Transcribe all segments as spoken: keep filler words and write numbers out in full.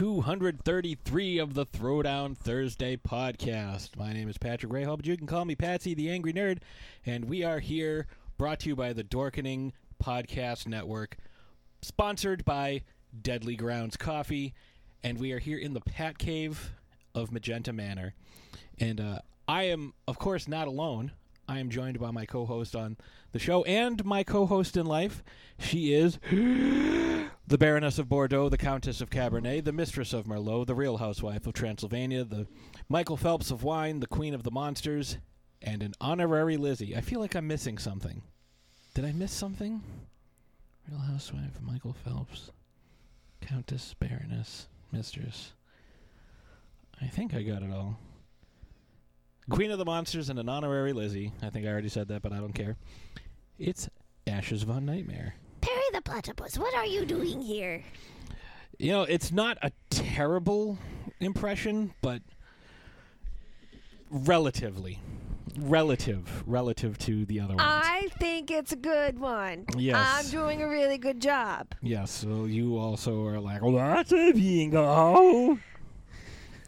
two hundred thirty-three of the Throwdown Thursday podcast. My name is Patrick Rayhall, but you can call me Patsy the Angry Nerd, and we are here brought to you by the Dorkening Podcast Network, sponsored by Deadly Grounds Coffee, and we are here in the Pat Cave of Magenta Manor. And uh, I am, of course, not alone. I am joined by my co-host on the show and my co-host in life. She is the Baroness of Bordeaux, the Countess of Cabernet, the Mistress of Merlot, the Real Housewife of Transylvania, the Michael Phelps of wine, the Queen of the Monsters, and an honorary Lizzie. I feel like I'm missing something. Did I miss something? Real Housewife, Michael Phelps, Countess, Baroness, Mistress. I think I got it all. Queen of the Monsters and an honorary Lizzie. I think I already said that, but I don't care. It's Ashes of a Nightmare. Perry the Platypus, what are you doing here? You know, it's not a terrible impression, but relatively. Relative. Relative to the other ones. I think it's a good one. Yes. I'm doing a really good job. Yes, so you also are like, lots of bingo.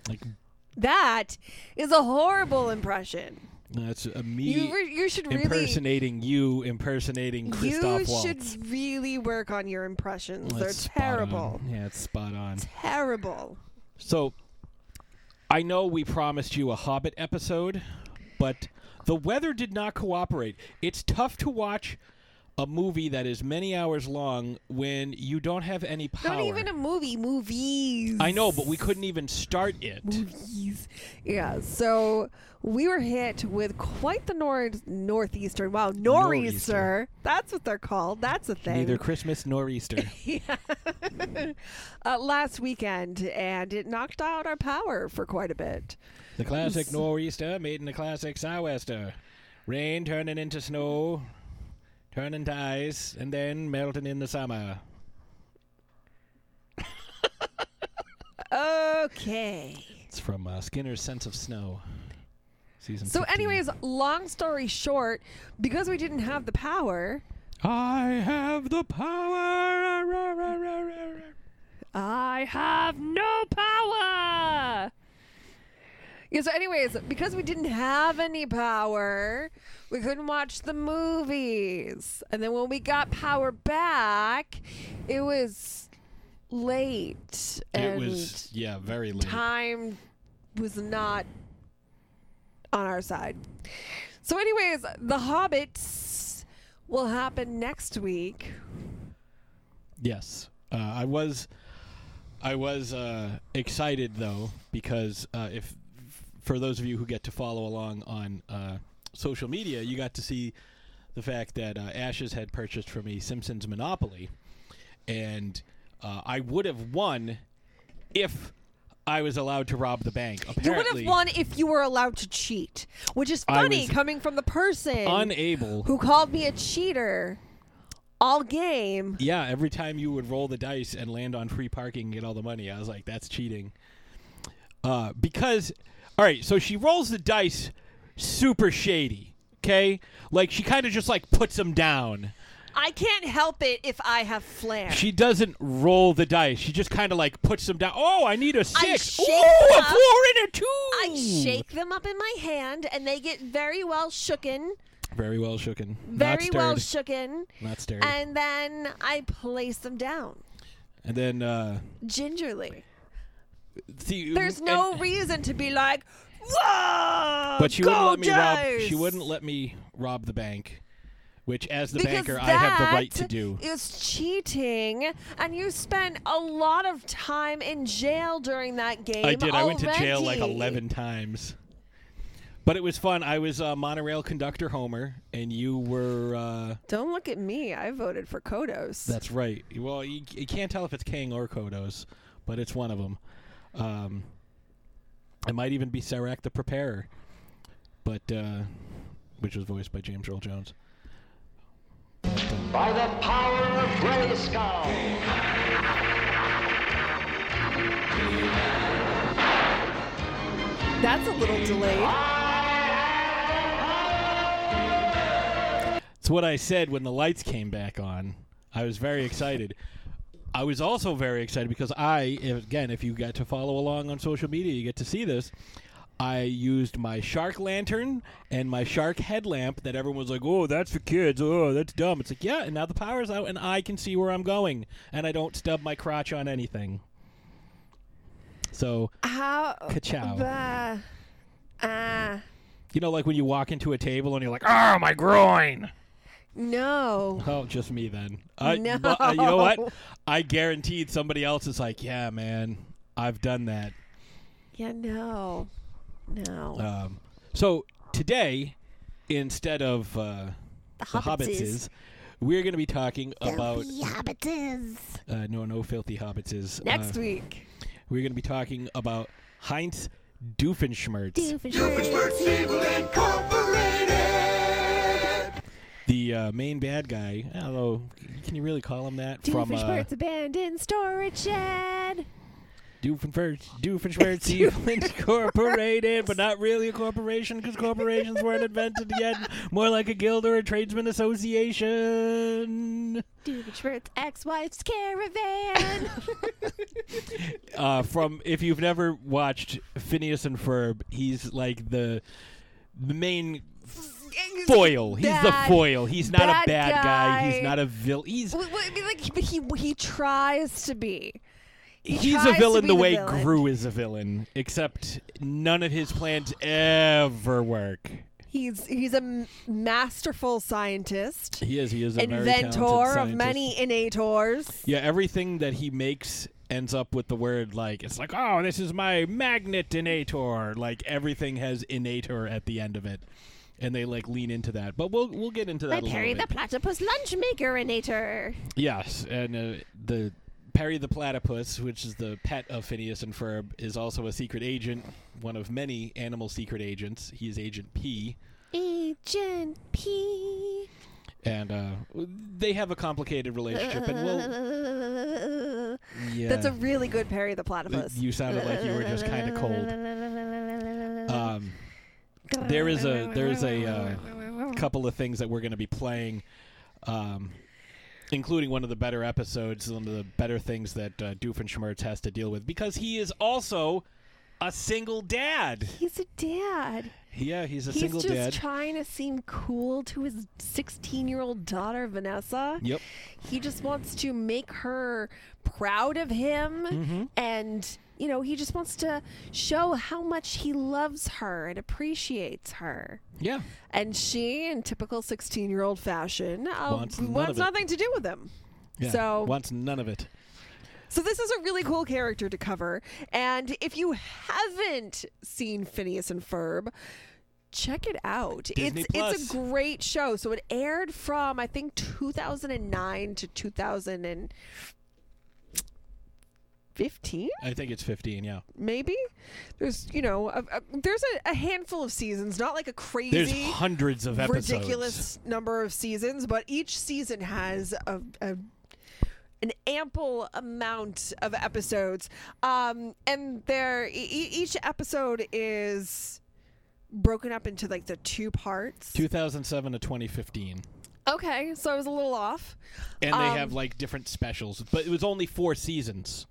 Like, that is a horrible impression. That's a me you re- you should impersonating really, you, impersonating Christoph Waltz. You should really work on your impressions. That's They're terrible. On. Yeah, it's spot on. Terrible. So, I know we promised you a Hobbit episode, but the weather did not cooperate. It's tough to watch a movie that is many hours long when you don't have any power. Not even a movie. Movies. I know, but we couldn't even start it. Movies. Yeah, so we were hit with quite the nor- northeastern. Wow, nor'easter. That's what they're called. That's a thing. Neither Christmas nor Easter. Yeah. uh, last weekend, and it knocked out our power for quite a bit. The classic was... nor'easter made in the classic sou'wester. Rain turning into snow. Turning to ice, and then melting in the summer. Okay. It's from uh, Skinner's Sense of Snow. Season so fifteen. Anyways, long story short, because we didn't have the power... I have the power! I have no power! Yeah, so anyways, because we didn't have any power, we couldn't watch the movies. And then when we got power back, it was late. It was, yeah, very late. Time was not on our side. So anyways, The Hobbits will happen next week. Yes. Uh, I was, I was uh, excited, though, because uh, if... for those of you who get to follow along on uh, social media, you got to see the fact that uh, Ashes had purchased for me Simpsons Monopoly, and uh, I would have won if I was allowed to rob the bank. Apparently, you would have won if you were allowed to cheat, which is funny coming from the person unable who called me a cheater all game. Yeah, every time you would roll the dice and land on free parking and get all the money, I was like, that's cheating. Uh, because... All right, so she rolls the dice super shady, okay? Like, she kind of just, like, puts them down. I can't help it if I have flair. She doesn't roll the dice. She just kind of, like, puts them down. Oh, I need a six. Oh, a four and a two. I shake them up in my hand, and they get very well shooken. Very well shooken. Very well shooken. Not stirred. And then I place them down. And then... uh gingerly. The, There's no and, reason to be like, whoa! But she wouldn't let me rob. She wouldn't let me rob the bank, which, as the because banker, I have the right to do. Is cheating, and you spent a lot of time in jail during that game. I did. Already. I went to jail like eleven times. But it was fun. I was uh, monorail conductor Homer, and you were... Uh, Don't look at me. I voted for Kodos. That's right. Well, you, you can't tell if it's Kang or Kodos, but it's one of them. Um, it might even be Serac the Preparer, but uh, which was voiced by James Earl Jones. By the power of Grayskull, that's a little delayed. It's what I said when the lights came back on. I was very excited. I was also very excited because I, again, if you get to follow along on social media, you get to see this. I used my shark lantern and my shark headlamp that everyone was like, oh, that's for kids. Oh, that's dumb. It's like, yeah, and now the power's out and I can see where I'm going. And I don't stub my crotch on anything. So, how, ka-chow. Bah, uh, you know, like when you walk into a table and you're like, oh, my groin. No. Oh, just me then. I, no. But, uh, you know what? I guaranteed somebody else is like, yeah, man, I've done that. Yeah, no. No. Um, so today, instead of uh, the, the Hobbitses, we're going to be talking filthy about... Filthy Hobbitses. Uh, no, no filthy Hobbitses. Next uh, week. We're going to be talking about Heinz Doofenshmirtz. Doofenshmirtz. Doofenshmirtz Evil Incorporated. The uh, main bad guy, although, can you really call him that? Doofenshmirtz uh, Abandoned Storage Shed. Doofenshmirtz, Doofenshmirtz Evil Incorporated, but not really a corporation because corporations weren't invented yet. More like a guild or a tradesman association. Doofenshmirtz ex-wife's caravan. uh, from if you've never watched Phineas and Ferb, he's like the the main foil. He's bad, the foil. He's not a bad guy. guy. He's not a villain. He's well, I mean, like he, he he tries to be. He He's a villain the way villain. Gru is a villain, except none of his plans ever work. He's he's a masterful scientist. He is. He is a very talented scientist. Inventor of many innators. Yeah, everything that he makes ends up with the word, like, it's like, oh, this is my magnet innator. Like, everything has innator at the end of it. And they, like, lean into that. But we'll we'll get into that a little bit. Perry the Platypus lunch maker innator. Yes, and uh, the... Perry the Platypus, which is the pet of Phineas and Ferb, is also a secret agent, one of many animal secret agents. He is Agent P. Agent P. And uh, they have a complicated relationship. Uh, and we'll, yeah. That's a really good Perry the Platypus. You sounded like you were just kind of cold. Um, there is a, there is a uh, couple of things that we're going to be playing. Um Including one of the better episodes, one of the better things that uh, Doofenshmirtz has to deal with. Because he is also a single dad. He's a dad. Yeah, he's a he's single dad. He's just trying to seem cool to his sixteen-year-old daughter, Vanessa. Yep. He just wants to make her proud of him. Mm-hmm. And, you know, he just wants to show how much he loves her and appreciates her. Yeah. And she, in typical sixteen-year-old fashion, uh, wants, wants nothing it. to do with him. Yeah, so wants none of it. So this is a really cool character to cover. And if you haven't seen Phineas and Ferb, check it out. Disney+. It's it's a great show. So it aired from, I think, two thousand nine to two thousand fifteen? I think it's fifteen, yeah. Maybe. There's, you know, a, a, there's a, a handful of seasons, not like a crazy... There's hundreds of episodes. Ridiculous number of seasons, but each season has a... a an ample amount of episodes. Um, and there, e- each episode is broken up into like the two parts. two thousand seven to twenty fifteen. Okay, so I was a little off. And um, they have like different specials, but it was only four seasons.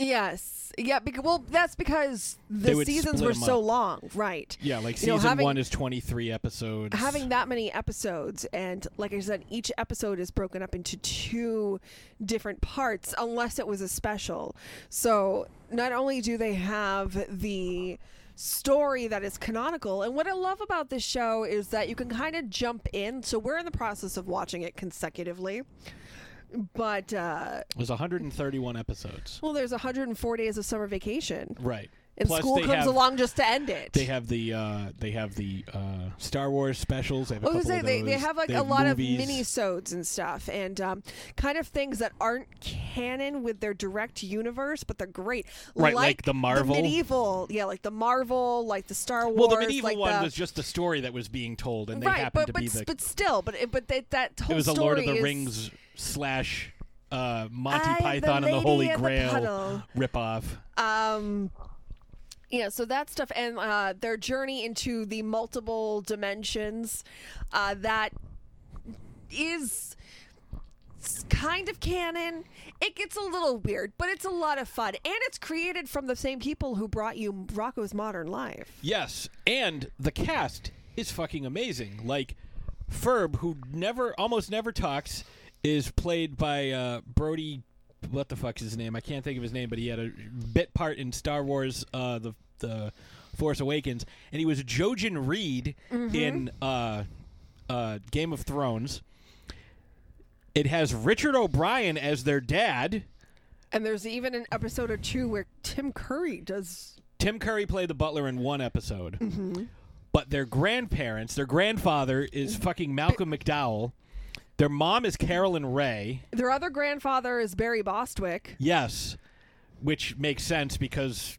Yes. Yeah, because, well, that's because the seasons were so long, right? Yeah, like season you know, having, one is twenty-three episodes. Having that many episodes, and like I said, each episode is broken up into two different parts, unless it was a special. So not only do they have the story that is canonical, and what I love about this show is that you can kind of jump in. So we're in the process of watching it consecutively. But uh, it was one hundred thirty-one episodes. Well, there's one hundred four days of summer vacation, right? And plus school comes have, along just to end it. They have the uh, they have the uh, Star Wars specials. They have a couple say, of they, those. They have like they have a lot movies. Of minisodes and stuff, and um, kind of things that aren't canon with their direct universe, but they're great. Right, like, like the Marvel, the medieval, yeah, like the Marvel, like the Star Wars. Well, the medieval like one the, was just the story that was being told, and they right, happened but, to but, be the. But still, but but they, that whole it was story a Lord of the is, Rings. Slash uh, Monty I, Python the and the Holy Grail the ripoff. Um, yeah, so that stuff and uh, their journey into the multiple dimensions uh, that is It's kind of canon. It gets a little weird, but it's a lot of fun. And it's created from the same people who brought you Rocko's Modern Life. Yes, and the cast is fucking amazing. Like, Ferb, who never, almost never talks, is played by uh, Brody... What the fuck's his name? I can't think of his name, but he had a bit part in Star Wars, uh, the the Force Awakens, and he was Jojen Reed mm-hmm. in uh, uh, Game of Thrones. It has Richard O'Brien as their dad, and there's even an episode or two where Tim Curry does. Tim Curry played the butler in one episode, mm-hmm. but their grandparents, their grandfather is fucking Malcolm but- McDowell. Their mom is Carolyn Ray. Their other grandfather is Barry Bostwick. Yes, which makes sense because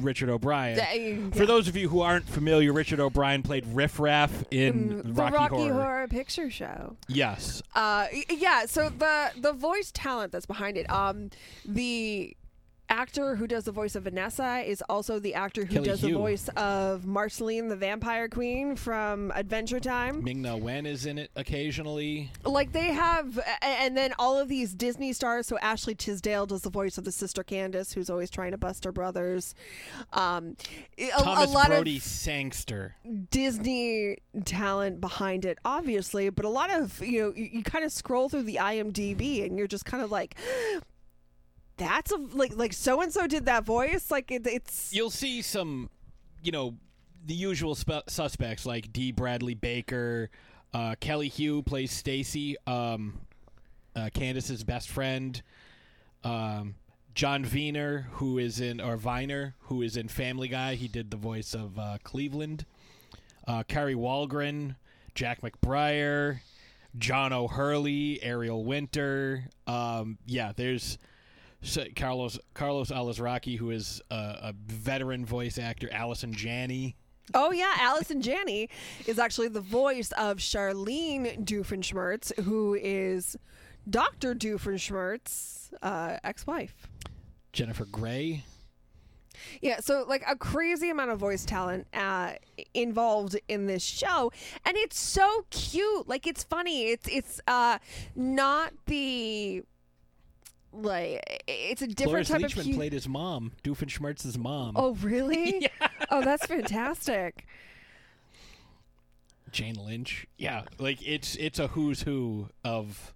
Richard O'Brien. Uh, yeah. For those of you who aren't familiar, Richard O'Brien played Riff Raff in mm, Rocky, the Rocky Horror. Horror Picture Show. Yes. Uh, yeah, so the, the voice talent that's behind it, um, the actor who does the voice of Vanessa is also the actor who Kelly does Hugh. the voice of Marceline the Vampire Queen from Adventure Time. Ming-Na Wen is in it occasionally. Like they have, and then all of these Disney stars. So Ashley Tisdale does the voice of the sister Candace, who's always trying to bust her brothers. Um, a, Thomas a lot Brody of Sangster. Disney talent behind it, obviously, but a lot of, you know, you, you kind of scroll through the I M D B and you're just kind of like... That's a, like like so and so did that voice. Like it, it's you'll see some, you know, the usual sp- suspects like D. Bradley Baker, uh, Kelly Hugh plays Stacy, um, uh, Candace's best friend, um, John Viner who is in or Viner who is in Family Guy. He did the voice of uh, Cleveland, uh, Carrie Walgren, Jack McBrayer, John O'Hurley, Ariel Winter. Um, yeah, there's. So Carlos Carlos Alizraki, who is a, a veteran voice actor, Allison Janney. Oh yeah, Allison Janney is actually the voice of Charlene Doofenshmirtz, who is Doctor Doofenshmirtz's uh, ex-wife. Jennifer Grey. Yeah, so like a crazy amount of voice talent uh, involved in this show, and it's so cute. Like it's funny. It's it's uh, not the. Like it's a different Cloris type Leachman of hu- played his mom, Doofenshmirtz's mom. Oh, really? Yeah. Oh, that's fantastic. Jane Lynch. Yeah, like it's it's a who's who of.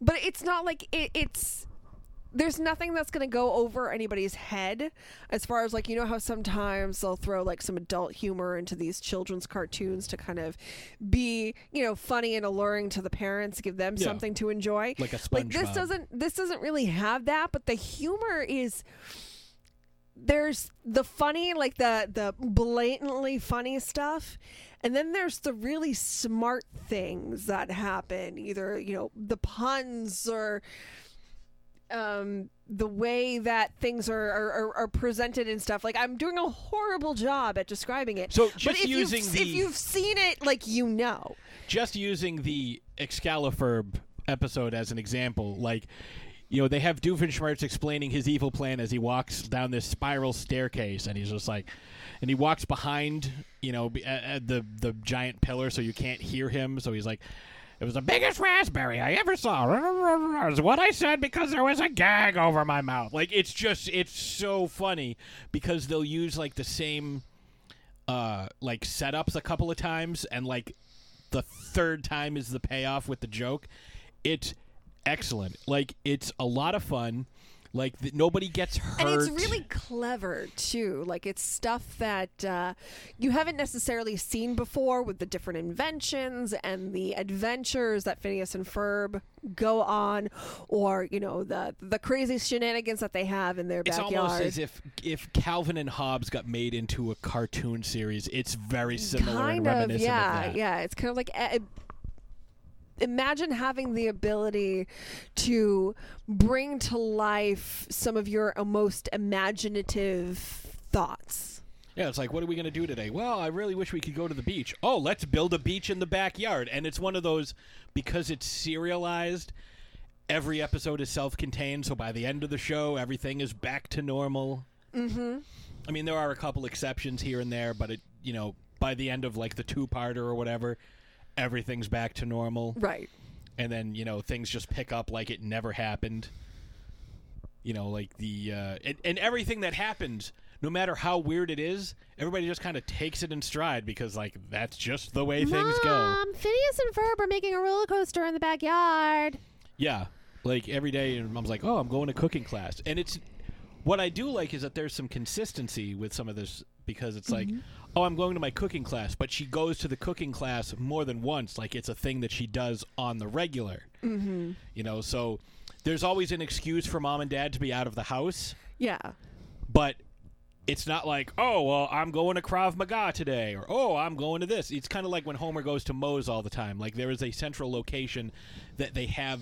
But it's not like it, it's. There's nothing that's going to go over anybody's head as far as like, you know how sometimes they'll throw like some adult humor into these children's cartoons to kind of be, you know, funny and alluring to the parents, give them yeah. something to enjoy. Like a SpongeBob. Like this doesn't, this doesn't really have that, but the humor is, there's the funny, like the, the blatantly funny stuff. And then there's the really smart things that happen, either, you know, the puns or... Um, the way that things are, are, are presented and stuff. Like, I'm doing a horrible job at describing it. So just but if using you've, the... If you've seen it, like, you know. Just using the Excalibur episode as an example, like, you know, they have Doofenshmirtz explaining his evil plan as he walks down this spiral staircase, and he's just like... And he walks behind, you know, the the giant pillar so you can't hear him, so he's like... It was the biggest raspberry I ever saw. It was what I said because there was a gag over my mouth. Like, it's just, it's so funny because they'll use, like, the same, uh, like, setups a couple of times. And, like, the third time is the payoff with the joke. It's excellent. Like, it's a lot of fun. Like, th- nobody gets hurt. And it's really clever, too. Like, it's stuff that uh, you haven't necessarily seen before with the different inventions and the adventures that Phineas and Ferb go on or, you know, the the crazy shenanigans that they have in their it's backyard. It's almost as if, if Calvin and Hobbes got made into a cartoon series. It's very similar kind and of, reminiscent yeah, of that. Yeah, it's kind of like... A, a, Imagine having the ability to bring to life some of your most imaginative thoughts. Yeah, it's like, what are we going to do today? Well, I really wish we could go to the beach. Oh, let's build a beach in the backyard. And it's one of those, because it's serialized, every episode is self-contained. So by the end of the show, everything is back to normal. Mm-hmm. I mean, there are a couple exceptions here and there, but, it, you know, by the end of like the two-parter or whatever... Everything's back to normal. Right. and then, you know, things just pick up like it never happened. You know, like the uh, and, and everything that happens, no matter how weird it is, everybody just kind of takes it in stride because, like, that's just the way Mom, things go. Phineas and Ferb are making a roller coaster in the backyard. Yeah, like every day, and Mom's like, "Oh, I'm going to cooking class," and it's what I do like is that there's some consistency with some of this because it's mm-hmm. like, "Oh, I'm going to my cooking class," but she goes to the cooking class more than once. Like it's a thing that she does on the regular. Mm-hmm. You know, so. There's always an excuse for Mom and Dad to be out of the house. Yeah. But it's not like, oh, well, I'm going to Krav Maga today, or, oh, I'm going to this. It's kind of like when Homer goes to Moe's all the time. Like, there is a central location that they have.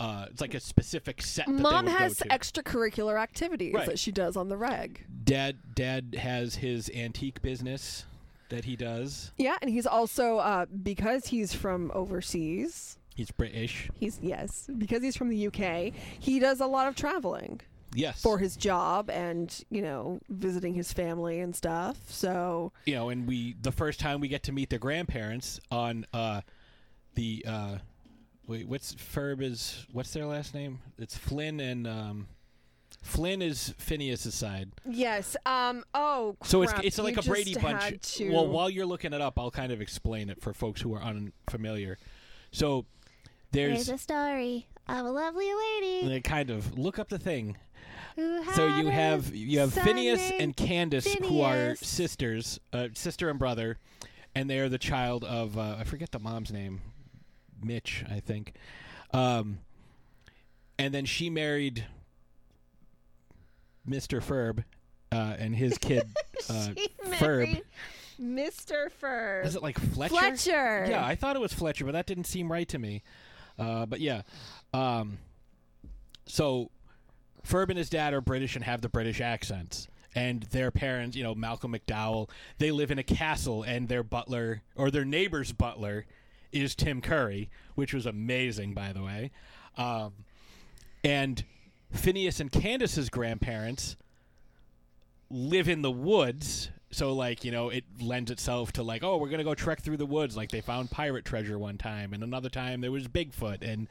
Uh, it's like a specific set that Mom they would has go to. Extracurricular activities right. that she does on the reg. Dad, Dad has his antique business that he does. Yeah, and he's also, uh, because he's from overseas... He's British. He's yes, because he's from the U K. He does a lot of traveling. Yes, for his job and you know visiting his family and stuff. So you know, and we the first time we get to meet their grandparents on uh, the uh, wait, what's Ferb is what's their last name? It's Flynn and um, Flynn is Phineas's side. Yes. Um. Oh. Crap. So it's it's like you a Brady Bunch. To... Well, while you're looking it up, I'll kind of explain it for folks who are unfamiliar. So. There's, There's a story of a lovely lady. Kind of look up the thing. So you have you have Phineas and Candace, Phineas. Who are sisters, uh, sister and brother, and they are the child of uh, I forget the mom's name, Mitch, I think. Um, and then she married Mister Ferb uh, and his kid uh, Ferb. Mister Ferb. Is it like Fletcher? Fletcher. Yeah, I thought it was Fletcher, but that didn't seem right to me. Uh, but yeah, um, so Ferb and his dad are British and have the British accents, and their parents, you know, Malcolm McDowell, they live in a castle, and their butler or their neighbor's butler is Tim Curry, which was amazing, by the way. Um, and Phineas and Candace's grandparents live in the woods. So, like, you know, it lends itself to, like, oh, we're going to go trek through the woods. Like, they found pirate treasure one time, and another time there was Bigfoot. And,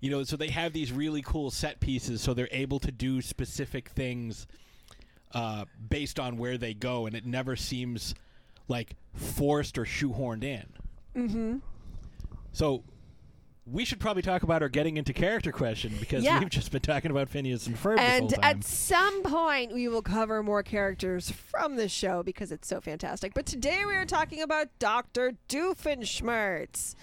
you know, so they have these really cool set pieces, so they're able to do specific things uh, based on where they go, and it never seems, like, forced or shoehorned in. Mm-hmm. So... We should probably talk about our getting into character question because yeah. we've just been talking about Phineas and Ferb and this whole time. At some point we will cover more characters from the show because it's so fantastic. But today we are talking about Doctor Doofenshmirtz.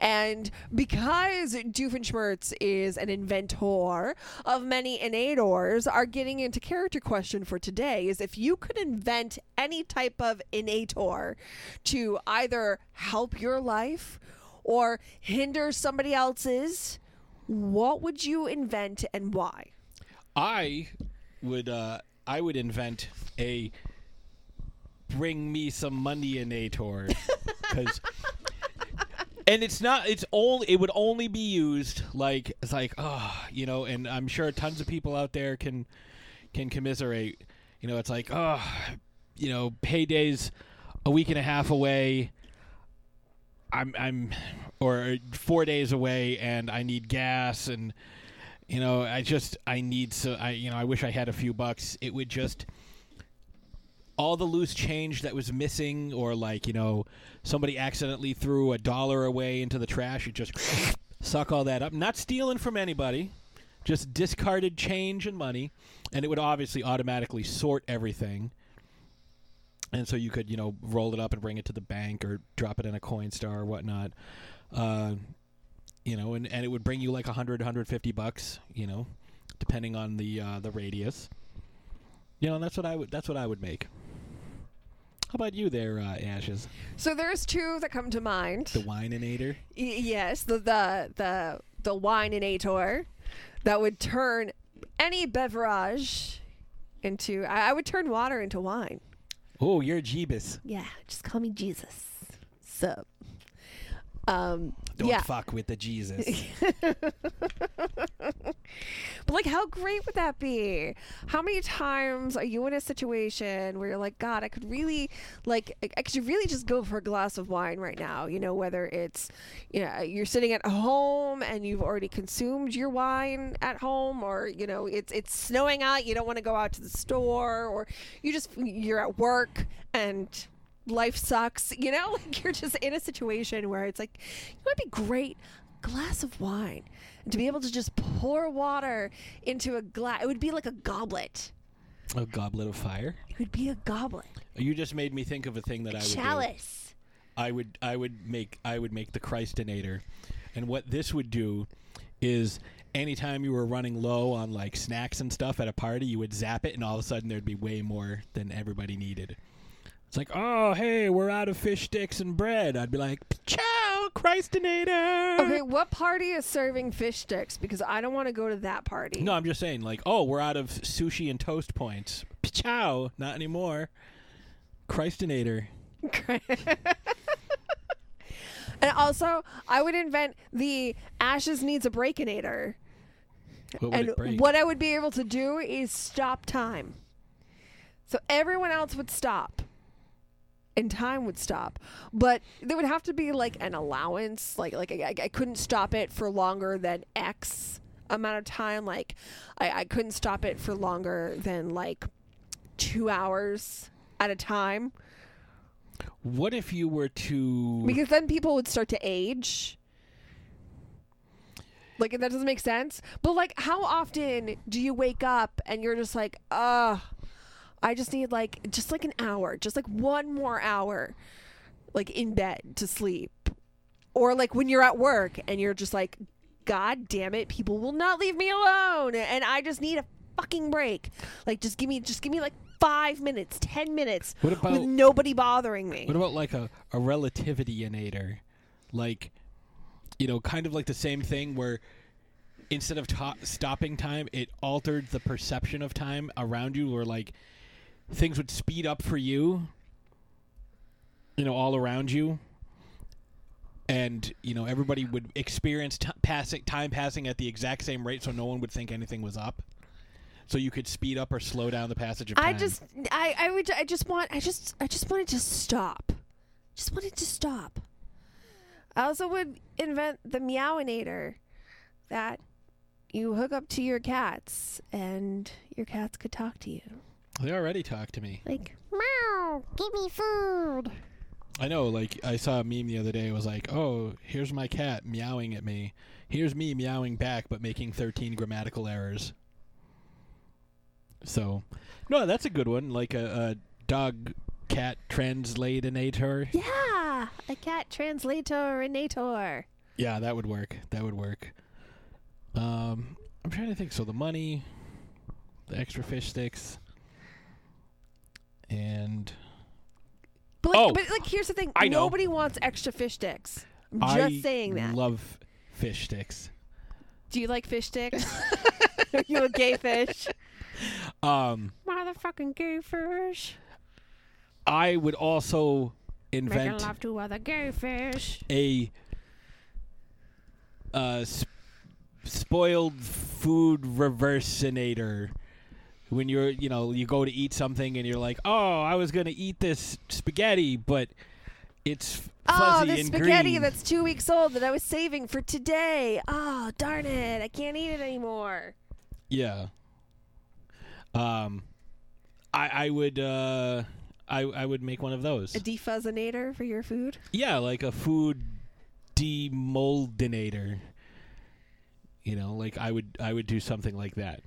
And because Doofenshmirtz is an inventor of many innators, our getting into character question for today is if you could invent any type of innator to either help your life or hinder somebody else's, what would you invent and why? I would uh, I would invent a bring me some money innator. And it's not it's only it would only be used like it's like oh you know and I'm sure tons of people out there can can commiserate. You know, it's like oh you know payday's a week and a half away. I'm, I'm, or four days away, and I need gas, and you know, I just, I need so, I, you know, I wish I had a few bucks. It would just all the loose change that was missing, or like you know, somebody accidentally threw a dollar away into the trash. You just suck all that up. Not stealing from anybody, just discarded change and money, and it would obviously automatically sort everything. And so you could, you know, roll it up and bring it to the bank or drop it in a Coinstar or whatnot. Uh, you know, and, and it would bring you like one hundred, one hundred fifty bucks, you know, depending on the uh, the radius. You know, and that's what I would that's what I would make. How about you there, uh, Ashes? So there's two that come to mind. The wine-inator? Y- yes, the the the, the wine-inator that would turn any beverage into I, I would turn water into wine. Oh, you're Jeebus. Yeah, just call me Jesus. So, Um, Don't yeah. fuck with the Jesus. But like, how great would that be? How many times are you in a situation where you're like, God, I could really like, I could really just go for a glass of wine right now. You know, whether it's, you know, you're sitting at home and you've already consumed your wine at home, or, you know, it's, it's snowing out. You don't want to go out to the store, or you just, you're at work and life sucks, you know, like you're just in a situation where it's like, it would be great, glass of wine, and to be able to just pour water into a glass. It would be like a goblet. A goblet of fire? It would be a goblet. You just made me think of a thing that a I would chalice. Do. I would I would make I would make the Christinator. And what this would do is, anytime you were running low on like snacks and stuff at a party, you would zap it and all of a sudden there'd be way more than everybody needed. It's like, oh, hey, we're out of fish sticks and bread. I'd be like, ciao, Christinator. Okay, what party is serving fish sticks? Because I don't want to go to that party. No, I'm just saying, like, oh, we're out of sushi and toast points. Ciao, not anymore. Christinator. And also, I would invent the Ashes Needs a Breakinator. What would and it break? What I would be able to do is stop time. So everyone else would stop. And time would stop, but there would have to be like an allowance, like like I, I couldn't stop it for longer than X amount of time. Like I, I couldn't stop it for longer than like two hours at a time. What if you were to? Because then people would start to age. Like that doesn't make sense. But like, how often do you wake up and you're just like, ugh. I just need like, just like an hour, just like one more hour, like in bed to sleep. Or like when you're at work and you're just like, God damn it, people will not leave me alone. And I just need a fucking break. Like, just give me, just give me like five minutes, ten minutes what about, with nobody bothering me. What about like a, a relativity-inator? Like, you know, kind of like the same thing where instead of ta- stopping time, it altered the perception of time around you where like, things would speed up for you, you know, all around you. And, you know, everybody would experience t- passing, time passing at the exact same rate, so no one would think anything was up. So you could speed up or slow down the passage of time. I just, I, I would, I just want, I just, I just wanted to stop. Just wanted to stop. I also would invent the Meowinator that you hook up to your cats and your cats could talk to you. They already talk to me. Like, meow, give me food. I know, like, I saw a meme the other day. It was like, oh, here's my cat meowing at me. Here's me meowing back, but making thirteen grammatical errors. So, no, that's a good one. Like a, a dog-cat translatinator. Yeah, a cat translatorinator. Yeah, that would work. That would work. Um, I'm trying to think. So the money, the extra fish sticks. And but like, oh, but like, here's the thing. I Nobody know. wants extra fish sticks. I'm just I saying that. I love fish sticks. Do you like fish sticks? Are you a gay fish? Um, Motherfucking gay fish. I would also invent Making love to other gay fish. a uh, sp- spoiled food reversinator. When you're, you know, you go to eat something and you're like, oh, I was going to eat this spaghetti, but it's fuzzy oh, and green. Oh, the spaghetti that's two weeks old that I was saving for today. Oh, darn it. I can't eat it anymore. Yeah. Um, I I would uh, I I would make one of those. A defuzzinator for your food? Yeah, like a food demoldinator. You know, like I would I would do something like that.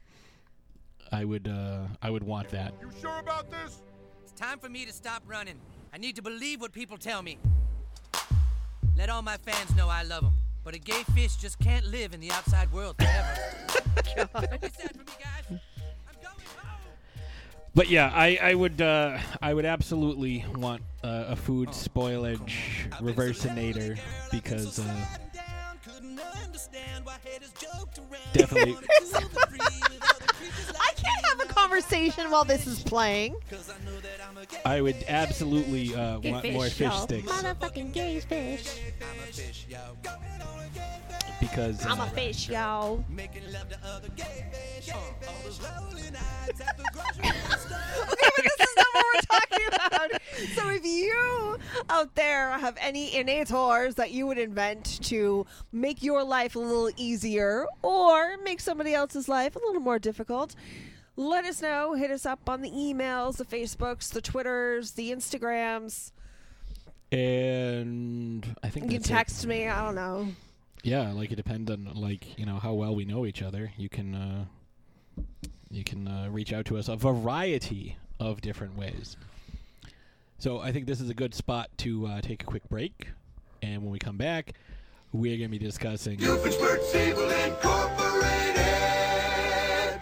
I would, uh, I would want that. You sure about this? It's time for me to stop running. I need to believe what people tell me. Let all my fans know I love them. But a gay fish just can't live in the outside world forever. God. It's sad for me, guys. I'm going home. But yeah, I, I would, uh, I would absolutely want uh, a food oh, spoilage reversinator because, uh, definitely. I can't have a conversation while this is playing. I would absolutely uh, want fish, more fish y'all. Sticks. Motherfucking gay fish. I'm a fish, y'all. Because I'm uh, a fish, y'all. Making love to other gay fish. All those lonely nights at the grocery store. Okay, but this is not what we're talking about. So if you out there have any innate horrors that you would invent to make your life a little easier or make somebody else's life a little more difficult, let us know. Hit us up on the emails, the Facebooks, the Twitters, the Instagrams. And I think you that's text it. me. I don't know. Yeah, like it depends on like you know how well we know each other. You can uh, you can uh, reach out to us a variety of different ways. So I think this is a good spot to uh, take a quick break, and when we come back, we're going to be discussing Doofenshmirtz Evil Incorporated.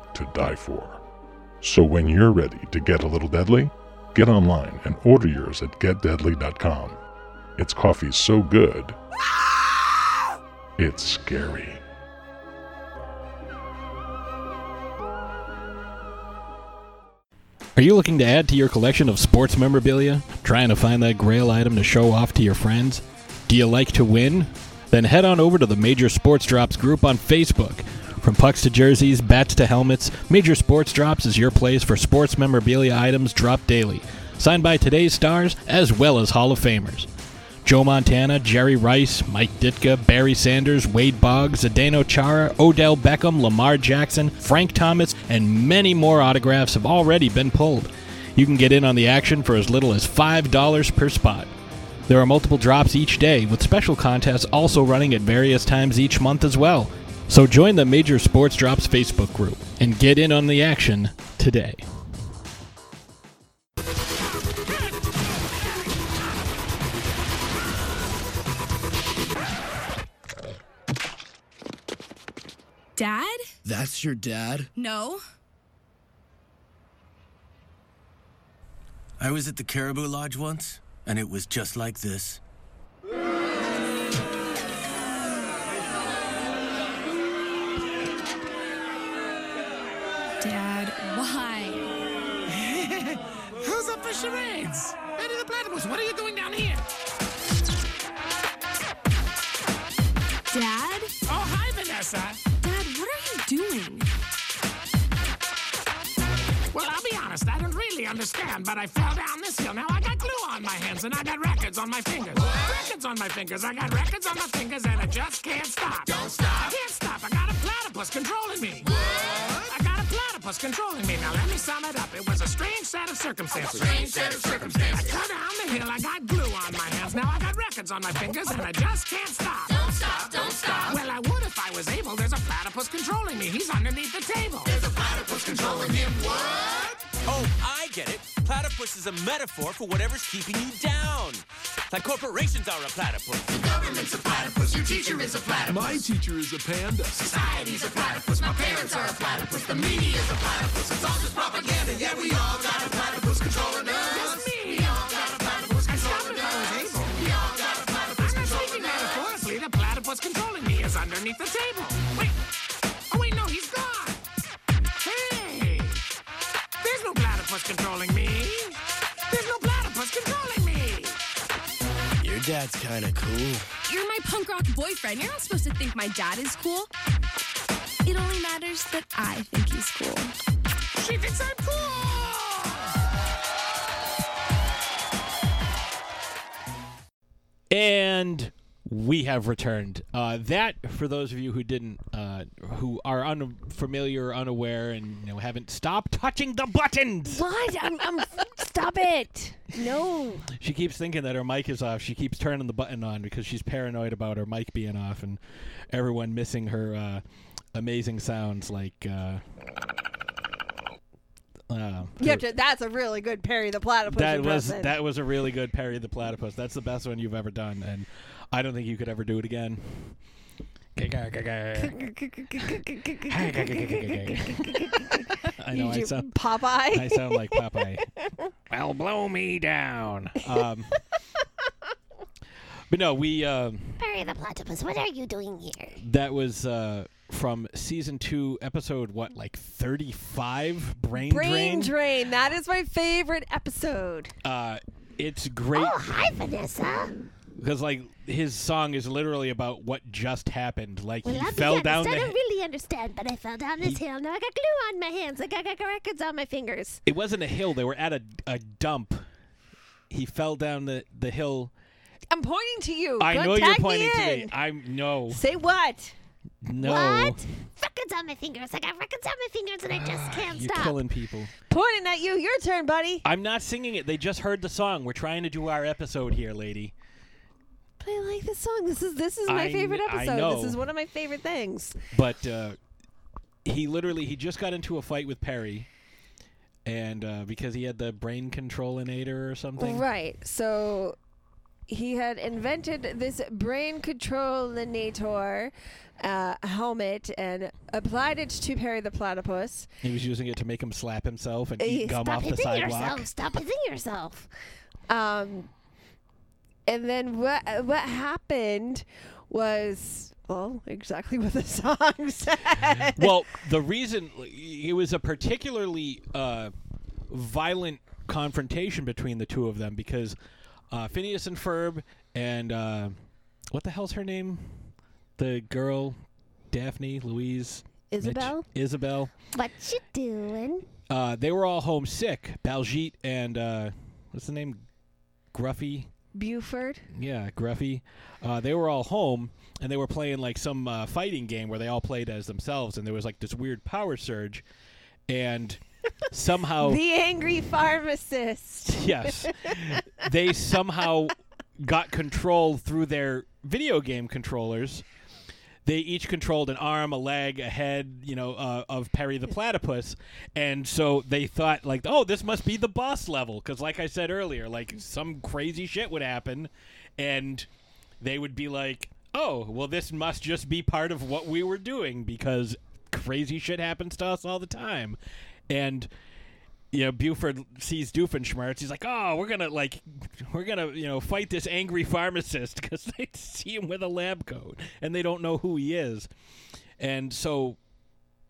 to die for. So when you're ready to get a little deadly, get online and order yours at get deadly dot com. It's coffee so good, it's scary. Are you looking to add to your collection of sports memorabilia? Trying to find that grail item to show off to your friends? Do you like to win? Then head on over to the Major Sports Drops group on Facebook. From pucks to jerseys, bats to helmets, Major Sports Drops is your place for sports memorabilia items dropped daily. Signed by today's stars as well as Hall of Famers. Joe Montana, Jerry Rice, Mike Ditka, Barry Sanders, Wade Boggs, Zdeno Chara, Odell Beckham, Lamar Jackson, Frank Thomas, and many more autographs have already been pulled. You can get in on the action for as little as five dollars per spot. There are multiple drops each day, with special contests also running at various times each month as well. So join the Major Sports Drops Facebook group and get in on the action today. Dad? That's your dad? No. I was at the Caribou Lodge once, and it was just like this. Dad, why? Who's up for charades? Perry the Platypus, what are you doing down here? Dad? Oh, hi, Vanessa. Doing? Well, I'll be honest, I don't really understand, but I fell down this hill. Now I got glue on my hands, and I got records on my fingers. Records on my fingers, I got records on my fingers, and I just can't stop. Don't stop. I can't stop, I got a platypus controlling me. What? I got a platypus controlling me. Now let me sum it up. It was a strange set of circumstances. A strange set of circumstances. I fell down the hill, I got glue on my hands. Now I got records on my fingers, and I just can't stop. Don't stop, don't stop. Well, I would if I was able. There's a platypus controlling me. He's underneath the table. There's a platypus controlling him. What? Oh, I get it. Platypus is a metaphor for whatever's keeping you down. Like corporations are a platypus. The government's a platypus. Your teacher is a platypus. My teacher is a panda. Society's a platypus. My parents are a platypus. The media's a platypus. It's all just propaganda. Yeah, we all got a platypus controlling us. That's me. We all got a platypus controlling us. I stopped if I was able. We all got a platypus controlling us. I'm not speaking metaphorically. The platypus controlling me is underneath the table. Wait. Oh, wait, no, he's gone. Controlling me. There's no platypus controlling me. Your dad's kind of cool. You're my punk rock boyfriend. You're not supposed to think my dad is cool. It only matters that I think he's cool. She thinks I'm cool. And we have returned. Uh, that, for those of you who didn't, uh, who are unfamiliar, unaware, and you know, haven't, stop touching the buttons. What? I'm, I'm stop it. No. She keeps thinking that her mic is off. She keeps turning the button on because she's paranoid about her mic being off and everyone missing her uh, amazing sounds like. Uh, Uh, you have to, that's a really good Perry the Platypus. That was that was a really good Perry the Platypus. That's the best one you've ever done, and I don't think you could ever do it again. I know I sound Popeye. I sound like Popeye. Well, blow me down. Um, but no, we um, Perry the Platypus. What are you doing here? That was. Uh, From season two, episode what, like thirty-five? Brain, Brain Drain? Brain Drain. That is my favorite episode. Uh, it's great. Oh, hi, Vanessa. Because, like, his song is literally about what just happened. Like, well, he I'll fell down the... I don't really understand, but I fell down this he... hill. Now I got glue on my hands. Like, I got records on my fingers. It wasn't a hill. They were at a, a dump. He fell down the, the hill. I'm pointing to you. I Go know you're pointing me to me. I'm no. Say what? No. What? Records on my fingers. I got records on my fingers and I just can't You're stop. You're killing people. Pointing at you. Your turn, buddy. I'm not singing it. They just heard the song. We're trying to do our episode here, lady. But I like this song. This is this is my I, favorite episode. I know. This is one of my favorite things. But uh, he literally, he just got into a fight with Perry. And uh, because he had the brain controlinator or something. Right. So... He had invented this brain controlinator uh, helmet and applied it to Perry the Platypus. He was using it to make him slap himself and eat he, gum off the sidewalk. Yourself. Stop hitting yourself. Um, and then what what happened was, well, exactly what the song said. Well, the reason it was a particularly uh, violent confrontation between the two of them because... Uh, Phineas and Ferb and uh, what the hell's her name? The girl, Daphne, Louise, Isabel. Mitch, Isabel. What you doing? Uh, they were all homesick. Baljeet and uh, what's the name? Gruffy. Buford. Yeah, Gruffy. Uh, they were all home and they were playing like some uh, fighting game where they all played as themselves and there was like this weird power surge and. Somehow, the Angry Pharmacist. Yes, they somehow got control through their video game controllers. They each controlled an arm, a leg, a head, you know, uh, of Perry the Platypus, and so they thought like, "Oh, this must be the boss level," because, like I said earlier, like some crazy shit would happen, and they would be like, "Oh, well, this must just be part of what we were doing because crazy shit happens to us all the time." And, you know, Buford sees Doofenshmirtz. He's like, oh, we're going to, like, we're going to, you know, fight this angry pharmacist because they see him with a lab coat and they don't know who he is. And so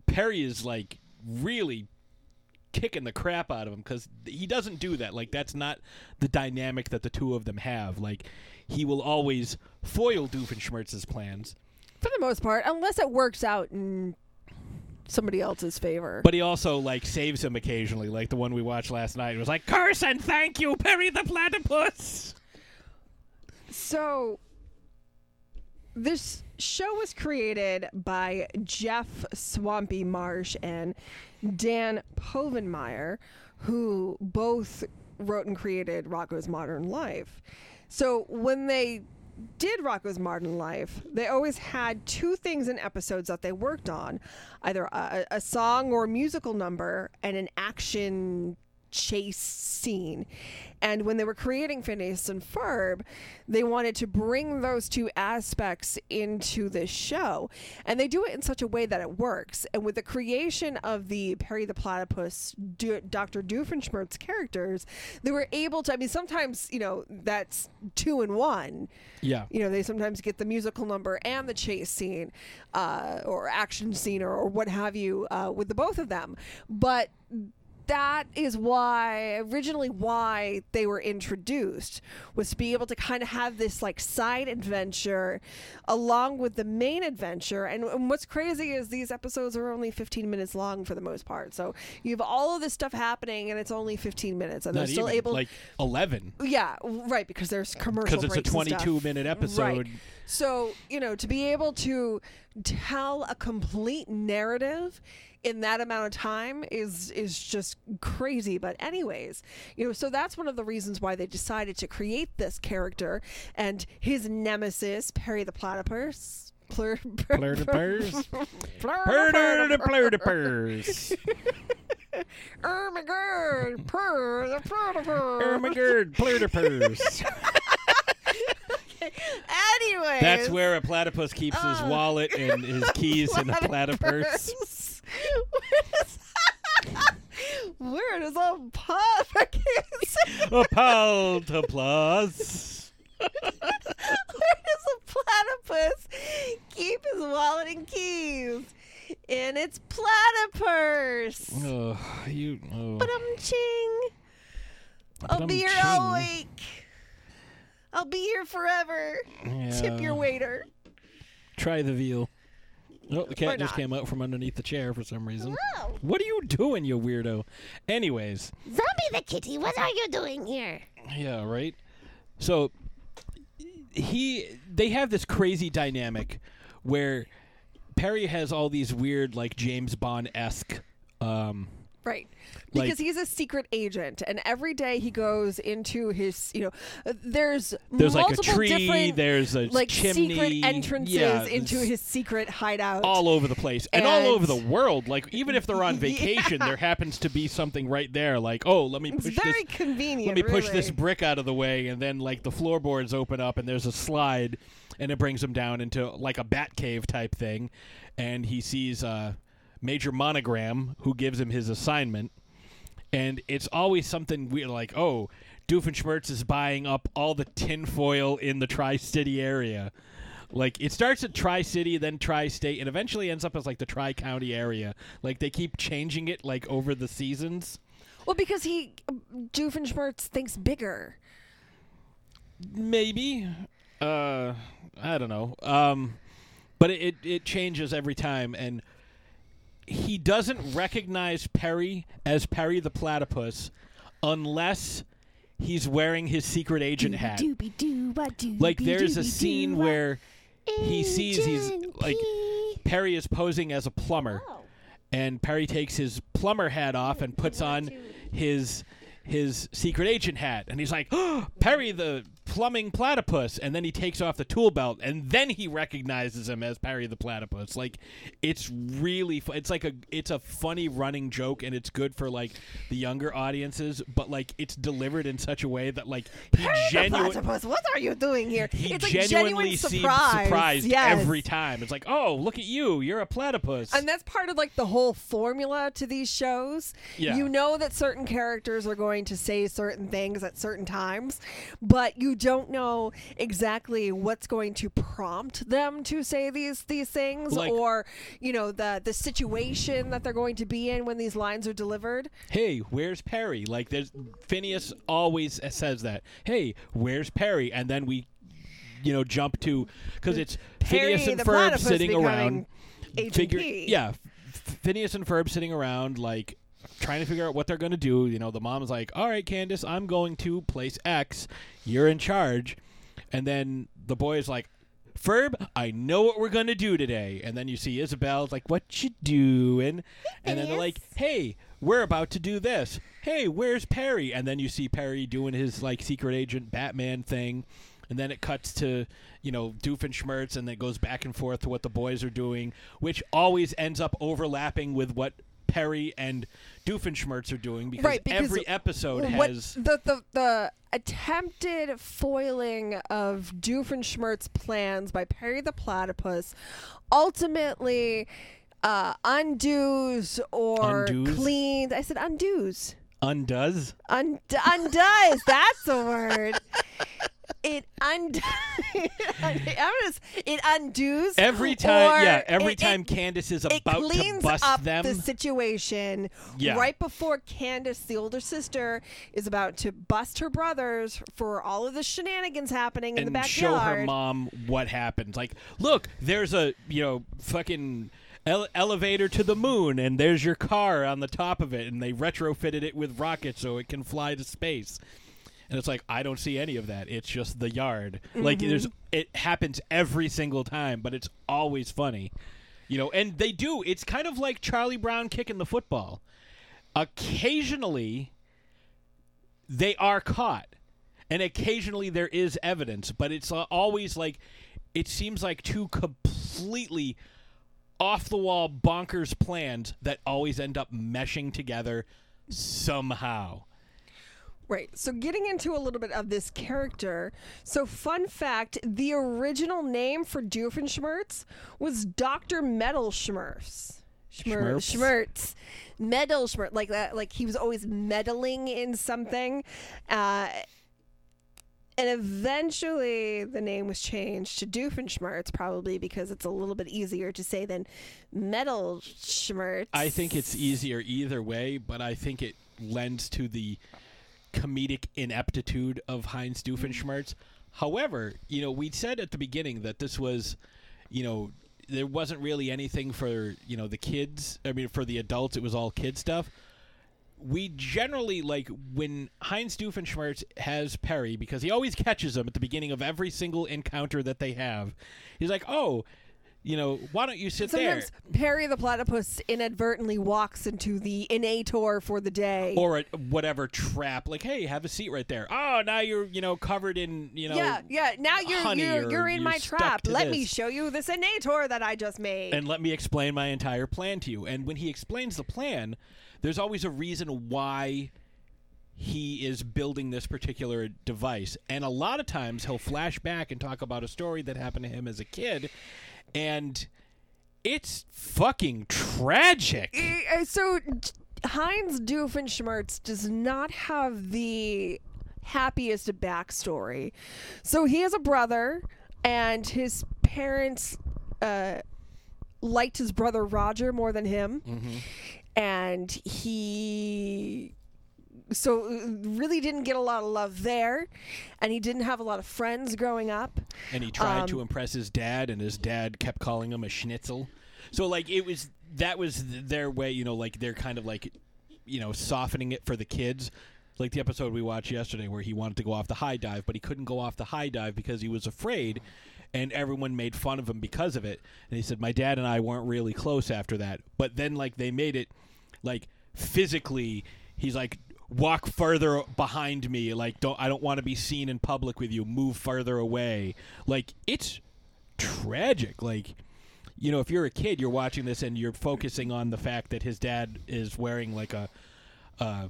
Perry is, like, really kicking the crap out of him because he doesn't do that. Like, that's not the dynamic that the two of them have. Like, he will always foil Doofenshmirtz's plans. For the most part, unless it works out in... somebody else's favor. But he also, like, saves him occasionally, like the one we watched last night. It was like, curse and thank you, Perry the Platypus! So, this show was created by Jeff Swampy Marsh and Dan Povenmire, who both wrote and created Rocko's Modern Life. So, when they did Rocko's Modern Life, they always had two things in episodes that they worked on, either a, a song or a musical number and an action chase scene. And when they were creating Phineas and Ferb, they wanted to bring those two aspects into this show. And they do it in such a way that it works. And with the creation of the Perry the Platypus, do, Doctor Doofenshmirtz characters, they were able to, I mean, sometimes, you know, that's two in one. Yeah. You know, they sometimes get the musical number and the chase scene uh, or action scene or, or what have you uh, with the both of them. But that is why, originally why they were introduced, was to be able to kind of have this like side adventure along with the main adventure. And, and what's crazy is these episodes are only fifteen minutes long for the most part. So you have all of this stuff happening and it's only fifteen minutes. And Not they're still even, able... like eleven. Yeah, right, because there's commercial breaks. Because it's a twenty-two minute episode. Right. So, you know, to be able to tell a complete narrative in that amount of time is is just crazy. But anyways, you know, so that's one of the reasons why they decided to create this character and his nemesis, Perry the Platypus. Plur Platypus. Platypus. Oh my God, purr, the platypus. Oh my God, platypus. Anyway, that's where a platypus keeps oh. his wallet and his keys in a platypus. Where does a platypus? A platypus. Where does a platypus keep his wallet and keys? In its platypus. Oh, you. Oh. Ba-dum-ching. I'll be here all week. I'll be here forever. Yeah. Tip your waiter. Try the veal. Oh, the cat just came out from underneath the chair for some reason. Hello. What are you doing, you weirdo? Anyways. Zombie the kitty, what are you doing here? Yeah, right? So, he, they have this crazy dynamic where Perry has all these weird, like, James Bond-esque um right. Because like, he's a secret agent, and every day he goes into his, you know, uh, there's, there's multiple like a tree, different there's a like chimney, secret entrances yeah, into his secret hideout. All over the place. And, and all over the world. Like, even if they're on vacation, yeah. there happens to be something right there. Like, oh, let me push it's very this, convenient, let me really. push this brick out of the way, and then, like, the floorboards open up, and there's a slide, and it brings him down into, like, a bat cave type thing, and he sees, uh... Major Monogram, who gives him his assignment, and it's always something weird, like, oh, Doofenshmirtz is buying up all the tinfoil in the Tri-City area. Like, it starts at Tri-City, then Tri-State, and eventually ends up as, like, the Tri-County area. Like, they keep changing it, like, over the seasons. Well, because he, Doofenshmirtz thinks bigger. Maybe. Uh, I don't know. Um, but it, it, it changes every time, and he doesn't recognize Perry as Perry the Platypus unless he's wearing his secret agent hat. Like, there's a scene where he sees he's, like, Perry is posing as a plumber. And Perry takes his plumber hat off and puts on his his secret agent hat. And he's like, oh, Perry the plumbing platypus. And then he takes off the tool belt. And then he recognizes him as Perry the Platypus. Like, it's really, fu- it's like a, it's a funny running joke. And it's good for, like, the younger audiences. But, like, it's delivered in such a way that, like, he genuinely. Platypus, what are you doing here? He it's genuinely like genuine surprise. surprised yes. every time. It's like, oh, look at you. You're a platypus. And that's part of, like, the whole formula to these shows. Yeah. You know that certain characters are going to say certain things at certain times, but you don't know exactly what's going to prompt them to say these these things, like, or, you know, the the situation that they're going to be in when these lines are delivered. Hey, where's Perry? Like, there's Phineas always says that. Hey, where's Perry? And then we, you know, jump to because it's Perry, Phineas and Ferb sitting around. Figure, yeah, Phineas and Ferb sitting around like. Trying to figure out what they're going to do. You know, the mom's like, all right, Candace, I'm going to place X. You're in charge. And then the boy's like, Ferb, I know what we're going to do today. And then you see Isabel's like, what you doing? And then they're like, hey, we're about to do this. Hey, where's Perry? And then you see Perry doing his, like, secret agent Batman thing. And then it cuts to, you know, Doofenshmirtz, and then it goes back and forth to what the boys are doing, which always ends up overlapping with what Perry and Doofenshmirtz are doing because, right, because every episode has the, the the attempted foiling of Doofenshmirtz plans by Perry the Platypus ultimately uh, undoes or undoes? cleans. I said undoes. Undoes. Und- undoes. That's the word. It und- just, it undoes every time. Yeah, every it, time it, Candace is about to bust up them, the situation yeah. right before Candace, the older sister, is about to bust her brothers for all of the shenanigans happening and in the backyard. And show her mom what happens. Like, look, there's a you know fucking. Ele- elevator to the moon, and there's your car on the top of it, and they retrofitted it with rockets so it can fly to space. And it's like, I don't see any of that. It's just the yard. Mm-hmm. Like, there's, it happens every single time, but it's always funny. You know, and they do. It's kind of like Charlie Brown kicking the football. Occasionally, they are caught, and occasionally there is evidence, but it's always like, it seems like two completely off-the-wall, bonkers plans that always end up meshing together somehow. Right. So getting into a little bit of this character. So fun fact, the original name for Doofenshmirtz was Doctor Metal Schmurfs. Schmurfs. Schmurtz. Metal Schmurtz. Like that. Like he was always meddling in something. Uh, and eventually the name was changed to Doofenshmirtz, probably because it's a little bit easier to say than Metal Schmurtz. I think it's easier either way, but I think it lends to the comedic ineptitude of Heinz Doofenshmirtz. However, you know, we said at the beginning that this was, you know, there wasn't really anything for, you know, the kids. I mean, for the adults, it was all kid stuff. We generally, like, when Heinz Doofenshmirtz has Perry, because he always catches him at the beginning of every single encounter that they have, he's like, oh, you know, why don't you sit Sometimes there? Perry the Platypus inadvertently walks into the innator for the day. Or a, whatever trap. Like, hey, have a seat right there. Oh, now you're, you know, covered in, you know, yeah, yeah. Now you're, you're, you're in you're my trap. Let this. me show you this innator that I just made. And let me explain my entire plan to you. And when he explains the plan, there's always a reason why he is building this particular device. And a lot of times he'll flash back and talk about a story that happened to him as a kid. And it's fucking tragic. So Heinz Doofenshmirtz does not have the happiest backstory. So he has a brother, and his parents uh, liked his brother Roger more than him. Mm-hmm. And he... So really didn't get a lot of love there, and he didn't have a lot of friends growing up. And he tried um, to impress his dad, and his dad kept calling him a schnitzel. So, like, it was, that was their way, you know, like, they're kind of, like, you know, softening it for the kids. Like the episode we watched yesterday where he wanted to go off the high dive, but he couldn't go off the high dive because he was afraid, and everyone made fun of him because of it. And he said, my dad and I weren't really close after that. But then, like, they made it, like, physically, he's like... walk further behind me, like don't I don't want to be seen in public with you, move further away. Like, it's tragic. Like, you know, if you're a kid, you're watching this and you're focusing on the fact that his dad is wearing like a uh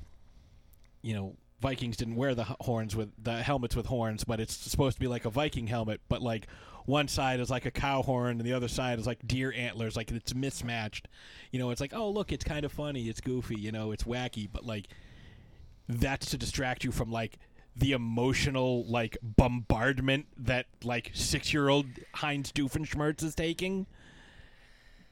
you know, Vikings didn't wear the horns with the helmets with horns, but it's supposed to be like a Viking helmet, but like one side is like a cow horn and the other side is like deer antlers, like it's mismatched. You know, it's like, oh look, it's kind of funny, it's goofy, you know, it's wacky, but like that's to distract you from, like, the emotional, like, bombardment that, like, six-year-old Heinz Doofenshmirtz is taking.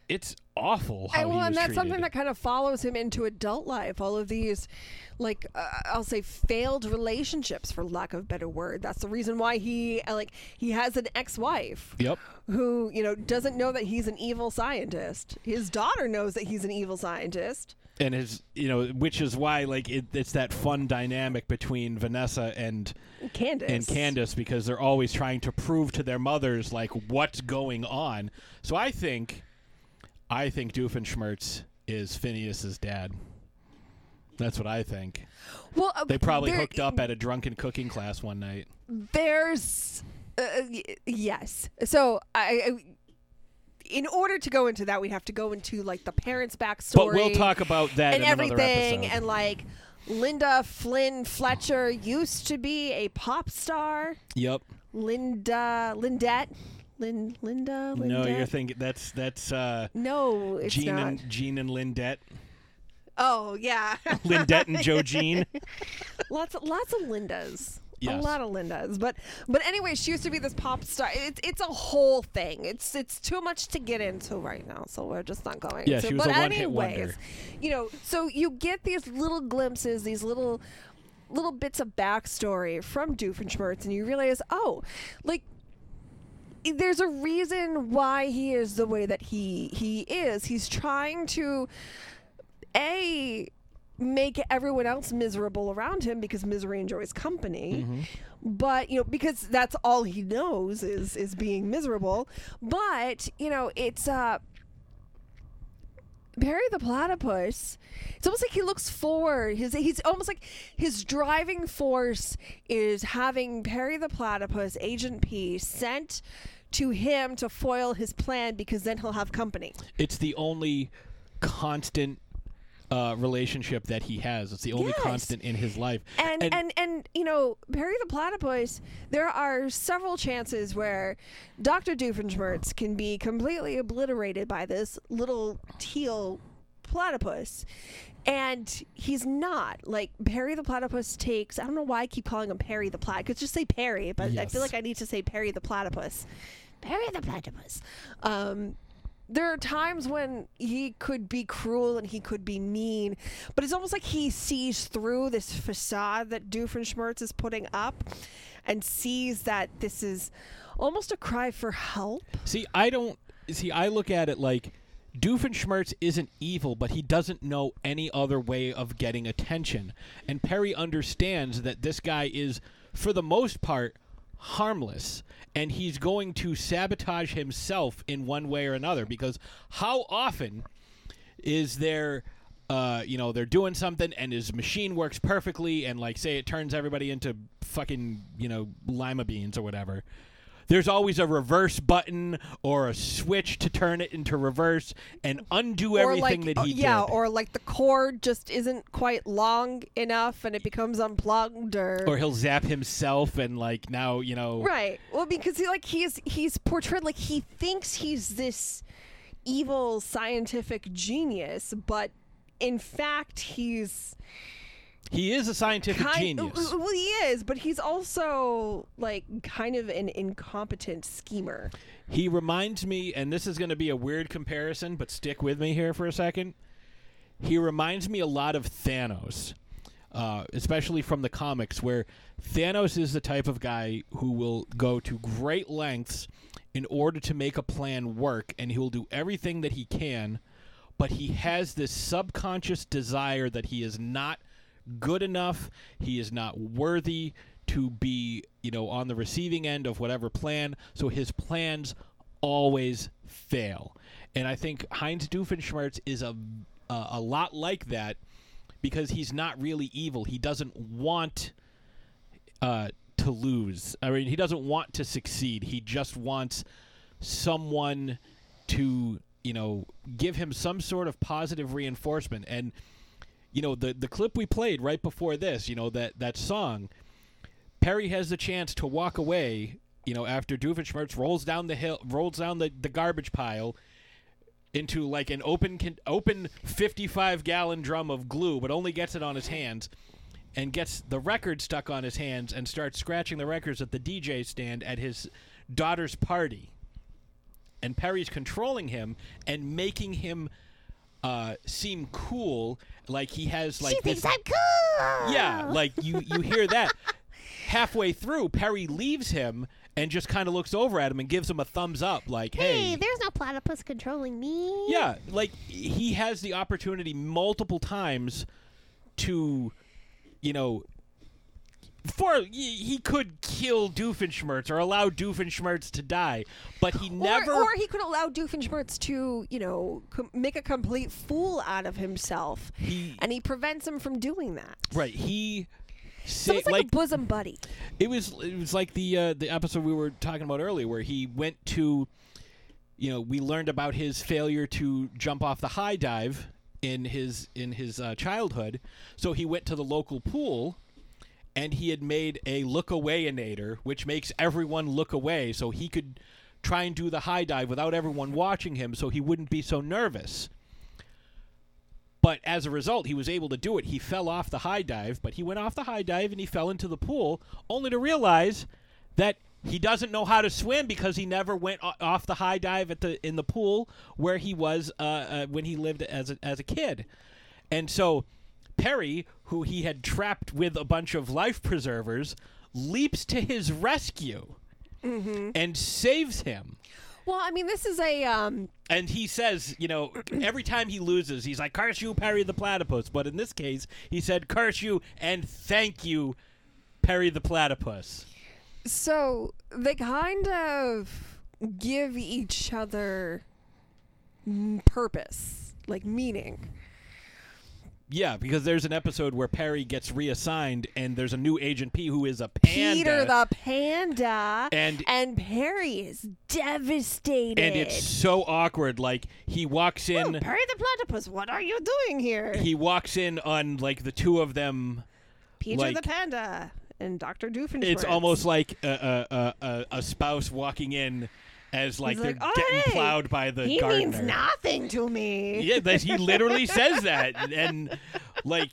It's awful how and, well, he was and that's treated. Something that kind of follows him into adult life. All of these, like, uh, I'll say failed relationships, for lack of a better word. That's the reason why he, like, he has an ex-wife. Yep. Who, you know, doesn't know that he's an evil scientist. His daughter knows that he's an evil scientist. And his, you know, which is why, like, it, it's that fun dynamic between Vanessa and Candace. and Candace, because they're always trying to prove to their mothers, like, what's going on. So I think, I think Doofenshmirtz is Phineas's dad. That's what I think. Well, uh, they probably there, hooked up at a drunken cooking class one night. There's, uh, yes. So I. I In order to go into that, we have to go into, like, the parents' backstory. But we'll talk about that and in another episode. And everything. And, like, Linda Flynn Fletcher used to be a pop star. Yep. Linda, Lindette. Lin, Linda, Lindette. No, you're thinking that's, that's, uh. No, it's Jean not. And, Jean and Lindette. Oh, yeah. Lindette and Joe Jean. Lots of, lots of Lindas. Yes. A lot of Lindas, but but anyway, she used to be this pop star. It's it's a whole thing. It's it's too much to get into right now, so we're just not going. Yeah, to. She was but a anyways, wonder. You know, so you get these little glimpses, these little little bits of backstory from Doofenshmirtz, and you realize, oh, like there's a reason why he is the way that he he is. He's trying to a. make everyone else miserable around him because misery enjoys company. Mm-hmm. But, you know, because that's all he knows is is being miserable. But, you know, it's uh Perry the Platypus, it's almost like he looks forward. His, he's almost like his driving force is having Perry the Platypus, Agent P, sent to him to foil his plan, because then he'll have company. It's the only constant uh, relationship that he has. It's the only yes. constant in his life. And and, and and you know, Perry the Platypus, there are several chances where Doctor Doofenshmirtz can be completely obliterated by this little teal platypus. And he's not. Like, Perry the Platypus takes... I don't know why I keep calling him Perry the Platypus. Just say Perry, but yes. I feel like I need to say Perry the Platypus. Perry the Platypus. Um, there are times when he could be cruel and he could be mean, but it's almost like he sees through this facade that Doofenshmirtz is putting up and sees that this is almost a cry for help. See, I don't... See, I look at it like... Doofenshmirtz isn't evil, but he doesn't know any other way of getting attention. And Perry understands that this guy is, for the most part, harmless. And he's going to sabotage himself in one way or another. Because how often is there, uh, you know, they're doing something and his machine works perfectly and, like, say it turns everybody into fucking, you know, lima beans or whatever. There's always a reverse button or a switch to turn it into reverse and undo or everything like, that he uh, yeah, did. Yeah, or like the cord just isn't quite long enough and it becomes unplugged, or or he'll zap himself and like now, you know. Right. Well, because he like he's he's portrayed like he thinks he's this evil scientific genius, but in fact he's He is a scientific kind, genius. Well, he is, but he's also, like, kind of an incompetent schemer. He reminds me, and this is going to be a weird comparison, but stick with me here for a second. He reminds me a lot of Thanos, uh, especially from the comics, where Thanos is the type of guy who will go to great lengths in order to make a plan work, and he'll do everything that he can, but he has this subconscious desire that he is not good enough. He is not worthy to be, you know, on the receiving end of whatever plan. So his plans always fail. And I think Heinz Doofenshmirtz is a uh, a lot like that, because he's not really evil. He doesn't want uh, to lose. I mean, he doesn't want to succeed. He just wants someone to, you know, give him some sort of positive reinforcement. And you know, the, the clip we played right before this, you know, that, that song, Perry has the chance to walk away, you know, after Doofenshmirtz rolls down the hill, rolls down the, the garbage pile into like an open open fifty-five gallon drum of glue, but only gets it on his hands and gets the record stuck on his hands and starts scratching the records at the D J stand at his daughter's party. And Perry's controlling him and making him Uh, seem cool, like he has like. She thinks this, I'm cool. Yeah, like you, you hear that halfway through, Perry leaves him and just kind of looks over at him and gives him a thumbs up, like, "Hey, hey, there's no platypus controlling me." Yeah, like he has the opportunity multiple times to, you know, for he could kill Doofenshmirtz or allow Doofenshmirtz to die, but he never. Or, or he could allow Doofenshmirtz to, you know, com- make a complete fool out of himself, he, and he prevents him from doing that. Right. He. Say, so it's like, like a bosom buddy. It was. It was like the uh, the episode we were talking about earlier, where he went to, you know, we learned about his failure to jump off the high dive in his in his uh, childhood. So he went to the local pool. And he had made a look-awayinator, which makes everyone look away, so he could try and do the high dive without everyone watching him, so he wouldn't be so nervous. But as a result, he was able to do it. He fell off the high dive, but he went off the high dive and he fell into the pool, only to realize that he doesn't know how to swim because he never went off the high dive at the in the pool where he was uh, uh, when he lived as a, as a kid. And so Perry, who he had trapped with a bunch of life preservers, leaps to his rescue mm-hmm. and saves him. Well, I mean, this is a... Um... And he says, you know, every time he loses, he's like, "Curse you, Perry the Platypus." But in this case, he said, "Curse you and thank you, Perry the Platypus." So they kind of give each other purpose. like meaning. Yeah, because there's an episode where Perry gets reassigned, and there's a new Agent P who is a panda. Peter the panda. And, and Perry is devastated. And it's so awkward. Like, he walks in. Oh, Perry the Platypus, what are you doing here? He walks in on, like, the two of them. Peter like, the panda and Doctor Doofenshmirtz. It's almost like a, a, a, a spouse walking in. As like He's they're like, getting right. plowed by the he gardener. He means nothing to me. Yeah, he literally says that, and like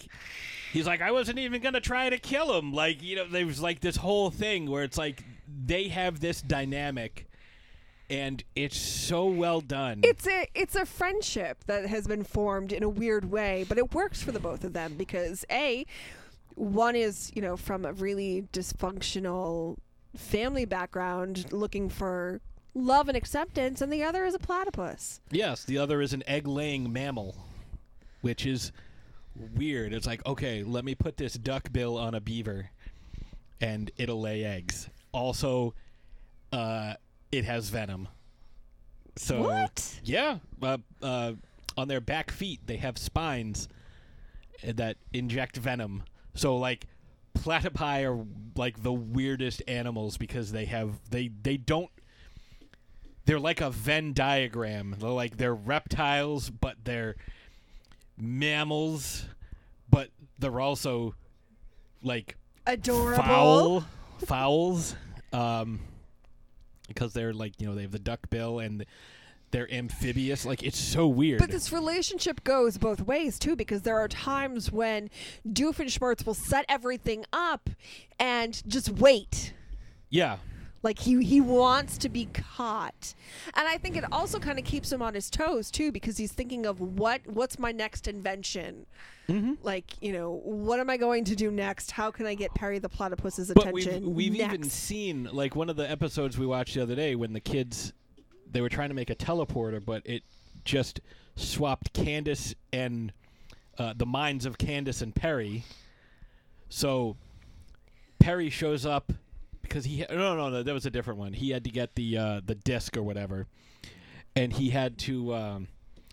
he's like, I wasn't even gonna try to kill him. Like you know, there was like this whole thing where it's like they have this dynamic, and it's so well done. It's a it's a friendship that has been formed in a weird way, but it works for the both of them because a one is you know from a really dysfunctional family background looking for love and acceptance, and the other is a platypus. Yes, the other is an egg-laying mammal, which is weird. It's like, okay, let me put this duck bill on a beaver, and it'll lay eggs. Also, uh, it has venom. So, what? Yeah. Uh, uh, on their back feet, they have spines that inject venom. So, like, platypi are, like, the weirdest animals because they have... They, they don't... They're like a Venn diagram. They're like they're reptiles, but they're mammals, but they're also like adorable fowl, fowls, um, because they're like you know they have the duck bill and they're amphibious. Like it's so weird. But this relationship goes both ways too, because there are times when Doofenshmirtz will set everything up and just wait. Yeah. Like, he, he wants to be caught. And I think it also kind of keeps him on his toes, too, because he's thinking of what what's my next invention? Mm-hmm. Like, you know, what am I going to do next? How can I get Perry the Platypus's but attention But we've, we've even seen, like, one of the episodes we watched the other day when the kids, they were trying to make a teleporter, but it just swapped Candace and uh, the minds of Candace and Perry. So Perry shows up. Because he had, no no no that was a different one. He had to get the uh, the disc or whatever, and he had to. Um,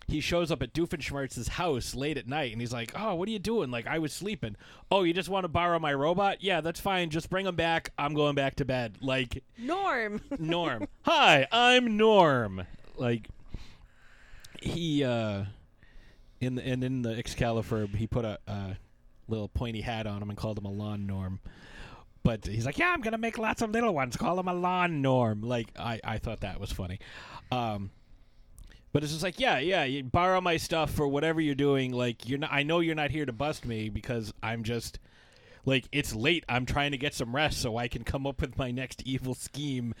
he shows up at Doofenshmirtz's house late at night, and he's like, "Oh, what are you doing? Like I was sleeping. Oh, you just want to borrow my robot? Yeah, that's fine. Just bring him back. I'm going back to bed." Like Norm. Norm. Hi, I'm Norm. Like he uh, in the, and in the Excalibur, he put a uh, little pointy hat on him and called him a lawn Norm. But he's like, yeah, I'm going to make lots of little ones. Call him a lawn Norm. Like, I, I thought that was funny. Um, but it's just like, yeah, yeah, you borrow my stuff for whatever you're doing. Like, you're not, I know you're not here to bust me because I'm just, like, it's late. I'm trying to get some rest so I can come up with my next evil scheme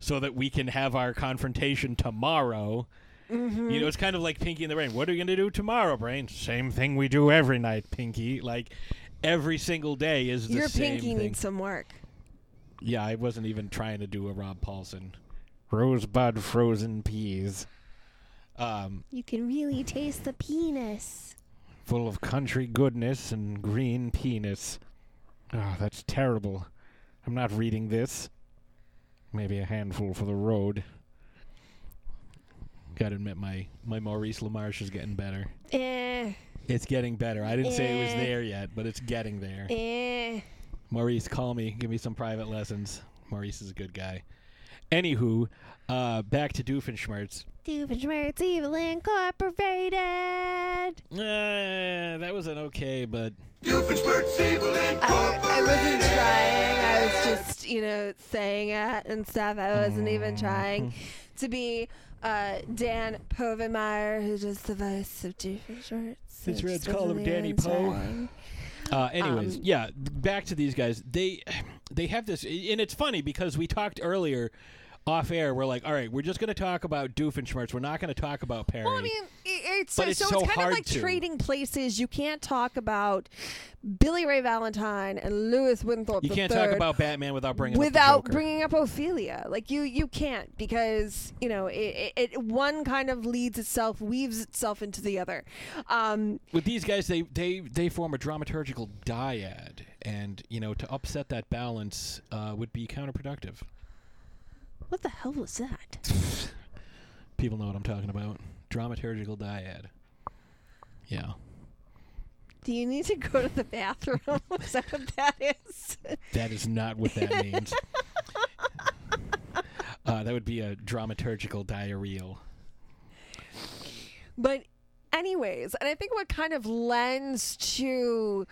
so that we can have our confrontation tomorrow. Mm-hmm. You know, it's kind of like Pinky and the Brain. What are you going to do tomorrow, Brain? Same thing we do every night, Pinky. Like... Every single day is the Your same Pinky thing. Your Pinky needs some work. Yeah, I wasn't even trying to do a Rob Paulson. Rosebud frozen peas. Um, you can really taste the penis. Full of country goodness and green penis. Oh, that's terrible. I'm not reading this. Maybe a handful for the road. Gotta admit, my, my Maurice LaMarche is getting better. Eh... It's getting better. I didn't eh. say it was there yet, but it's getting there. Eh. Maurice, call me. Give me some private lessons. Maurice is a good guy. Anywho, uh, back to Doofenshmirtz. Doofenshmirtz Evil Incorporated. Uh, that was an okay, but... Doofenshmirtz Evil Incorporated. I, I wasn't trying. I was just, you know, saying it and stuff. I wasn't mm. even trying to be... Uh, Dan Povenmire, who's just the voice of Doofenshmirtz. Since Reds call him Danny Poe. Uh, anyways, um, yeah, back to these guys. They they have this, and it's funny because we talked earlier off air. We're like, all right, we're just going to talk about Doofenshmirtz. We're not going to talk about Perry. Well, I mean, it's, so, it's so, so it's kind of like to. Trading Places. You can't talk about Billy Ray Valentine and Lewis Winthorpe. You can't the third talk about Batman without bringing without up the Joker. bringing up Ophelia. Like you, you can't because you know it, it, it. One kind of leads itself, weaves itself into the other. Um, With these guys, they they they form a dramaturgical dyad, and you know to upset that balance uh, would be counterproductive. What the hell was that? People know what I'm talking about. Dramaturgical dyad. Yeah. Do you need to go to the bathroom? Is that what that is? That is not what that means. uh, that would be a dramaturgical diarrheal. But anyways, and I think what kind of lends to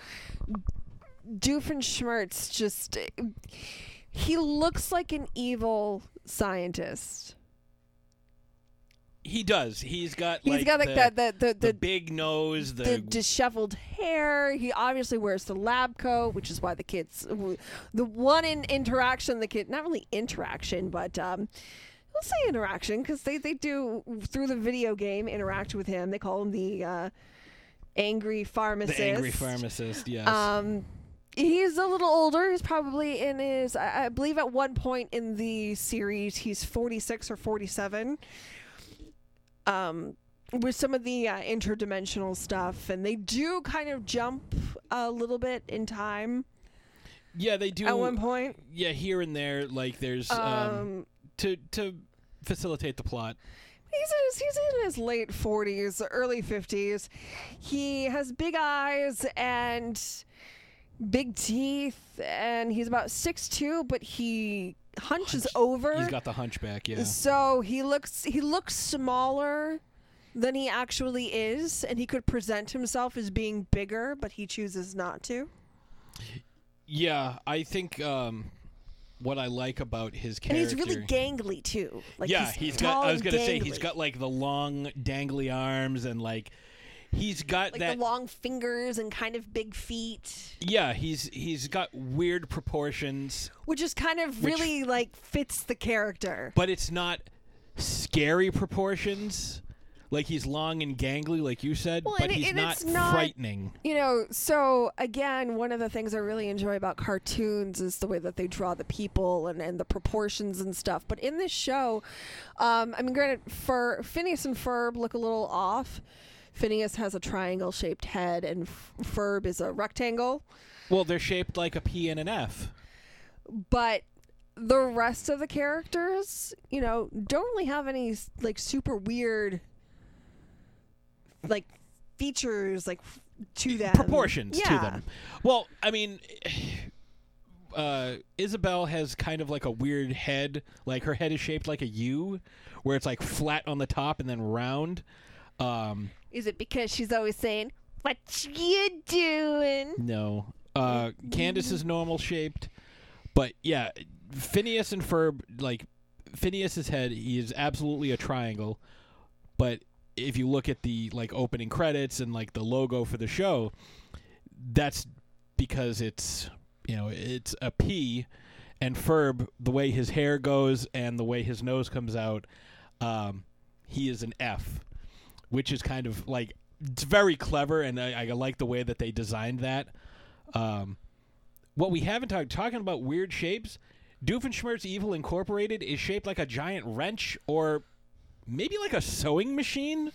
Doofenshmirtz, just, he looks like an evil scientist. He does. He's got he's like, got like the, that, that, the, the, the big nose, the, the disheveled hair. He obviously wears the lab coat, which is why the kids, the one in interaction, the kid, not really interaction, but um, we'll say interaction, because they, they do, through the video game, interact with him. They call him the uh, Angry Pharmacist. The Angry Pharmacist, yes. Um, he's a little older. He's probably in his, I, I believe at one point in the series, he's forty-six or forty-seven. Um, with some of the uh, interdimensional stuff, and they do kind of jump a little bit in time. Yeah, they do at one point. Yeah, here and there, like there's um, um to to facilitate the plot. He's in his, he's in his late forties, early fifties. He has big eyes and big teeth, and he's about six two, but he hunches Hunch. over. He's got the hunchback, yeah. So he looks he looks smaller than he actually is, and he could present himself as being bigger, but he chooses not to. Yeah, I think um, what I like about his character, and he's really gangly too. Like, yeah, he's, he's got. I was gonna say he's got like the long dangly arms and like. He's got like that, the long fingers and kind of big feet. Yeah, he's he's got weird proportions, which is kind of which, really like fits the character. But it's not scary proportions. Like he's long and gangly, like you said, well, but and, he's and not, it's not frightening. You know, so again, one of the things I really enjoy about cartoons is the way that they draw the people and, and the proportions and stuff. But in this show, um, I mean, granted, Fer, Phineas and Ferb look a little off. Phineas has a triangle-shaped head, and F- Ferb is a rectangle. Well, they're shaped like a P and an F. But the rest of the characters, you know, don't really have any, like, super weird, like, features, like, to them. Proportions yeah. to them. Well, I mean, uh, Isabel has kind of, like, a weird head. Like, her head is shaped like a U, where it's, like, flat on the top and then round. Um... Is it because she's always saying, "What you doing?" No. Uh, Candace is normal shaped. But yeah, Phineas and Ferb, like Phineas's head, he is absolutely a triangle. But if you look at the like opening credits and like the logo for the show, that's because it's, you know, it's a P, and Ferb, the way his hair goes and the way his nose comes out, um, he is an F. Which is kind of like, it's very clever, and I, I like the way that they designed that. Um, what we haven't talked talking about weird shapes, Doofenshmirtz Evil Incorporated is shaped like a giant wrench, or maybe like a sewing machine.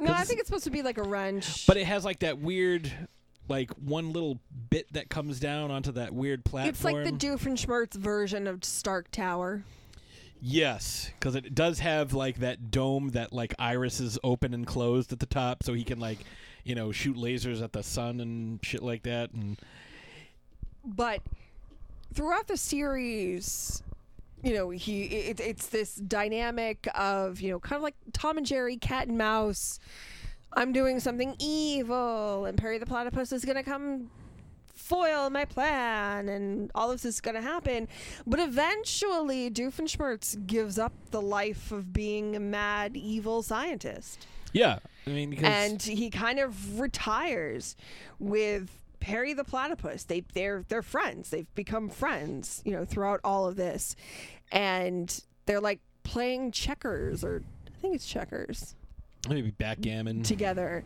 No, I think it's supposed to be like a wrench, but it has like that weird, like one little bit that comes down onto that weird platform. It's like the Doofenshmirtz version of Stark Tower. Yes, because it does have like that dome that like iris is open and closed at the top, so he can like, you know, shoot lasers at the sun and shit like that. And but throughout the series, you know, he it, it's this dynamic of, you know, kind of like Tom and Jerry, cat and mouse. I'm doing something evil, and Perry the Platypus is gonna come foil my plan, and all of this is going to happen. But eventually Doofenshmirtz gives up the life of being a mad evil scientist. Yeah, I mean, because and he kind of retires with Perry the Platypus. They they're they're friends. They've become friends, you know, throughout all of this. And they're like playing checkers, or I think it's checkers. Maybe backgammon together.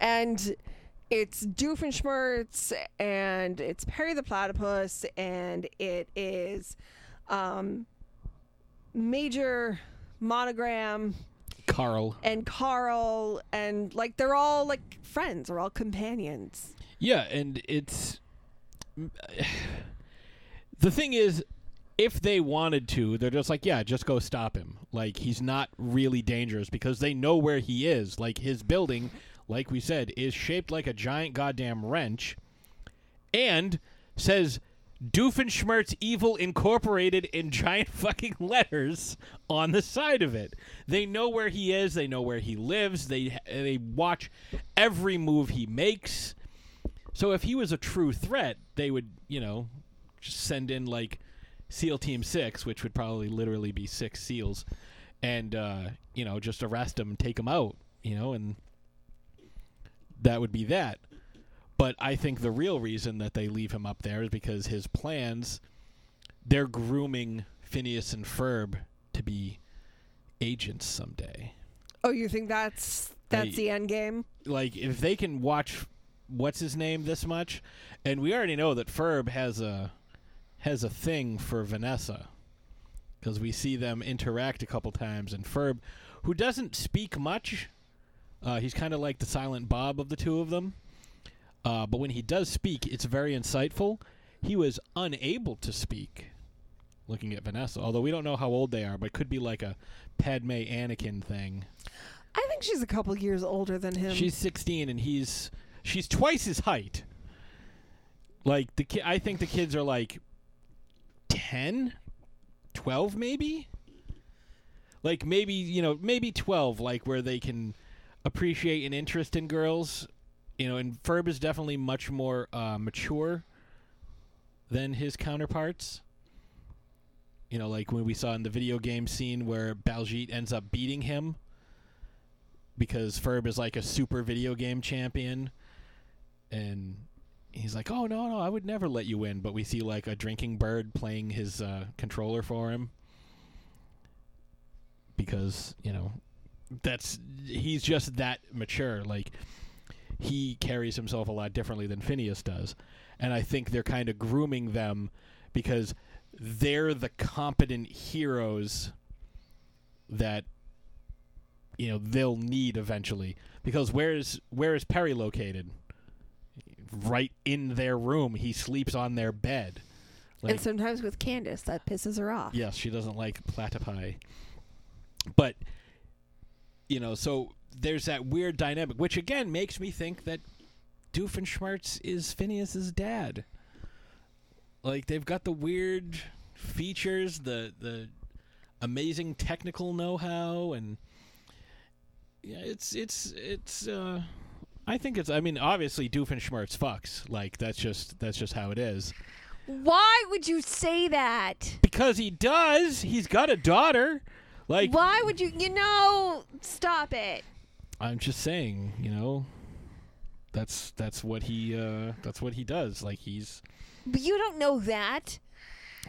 And it's Doofenshmirtz, and it's Perry the Platypus, and it is um, Major Monogram. Carl. And Carl, and, like, they're all, like, friends. They're all companions. Yeah, and it's... The thing is, if they wanted to, they're just like, yeah, just go stop him. Like, he's not really dangerous, because they know where he is. Like, his building like we said, is shaped like a giant goddamn wrench, and says Doofenshmirtz Evil Incorporated in giant fucking letters on the side of it. They know where he is. They know where he lives. They they watch every move he makes. So if he was a true threat, they would, you know, just send in, like, SEAL Team six, which would probably literally be six SEALs, and, uh, you know, just arrest him and take him out, you know, and that would be that. But I think the real reason that they leave him up there is because his plans, they're grooming Phineas and Ferb to be agents someday. Oh, you think that's that's they, the end game? Like, if they can watch what's-his-name this much, and we already know that Ferb has a, has a thing for Vanessa, because we see them interact a couple times, and Ferb, who doesn't speak much, uh, he's kind of like the silent Bob of the two of them. Uh, but when he does speak, it's very insightful. He was unable to speak, looking at Vanessa, although we don't know how old they are, but it could be like a Padme Anakin thing. I think she's a couple years older than him. She's sixteen, and he's she's twice his height. Like the ki- I think the kids are like ten, twelve maybe? Like maybe, you know, maybe twelve, like where they can appreciate an interest in girls. You know, and Ferb is definitely much more uh, mature than his counterparts. You know, like when we saw in the video game scene where Baljeet ends up beating him because Ferb is like a super video game champion. And he's like, oh, no, no, I would never let you win. But we see like a drinking bird playing his uh, controller for him. Because, you know, that's he's just that mature. Like, he carries himself a lot differently than Phineas does. And I think they're kind of grooming them because they're the competent heroes that, you know, they'll need eventually. Because where is where is Perry located? Right in their room. He sleeps on their bed. Like, and sometimes with Candace, that pisses her off. Yes, she doesn't like platypi. But, you know, so there's that weird dynamic, which again makes me think that Doofenshmirtz is Phineas's dad. Like, they've got the weird features, the the amazing technical know-how, and yeah, it's it's it's. Uh, I think it's. I mean, obviously Doofenshmirtz fucks. Like that's just that's just how it is. Why would you say that? Because he does. He's got a daughter. Like, why would you? You know, stop it. I'm just saying, you know, that's that's what he uh, that's what he does. Like he's. But you don't know that.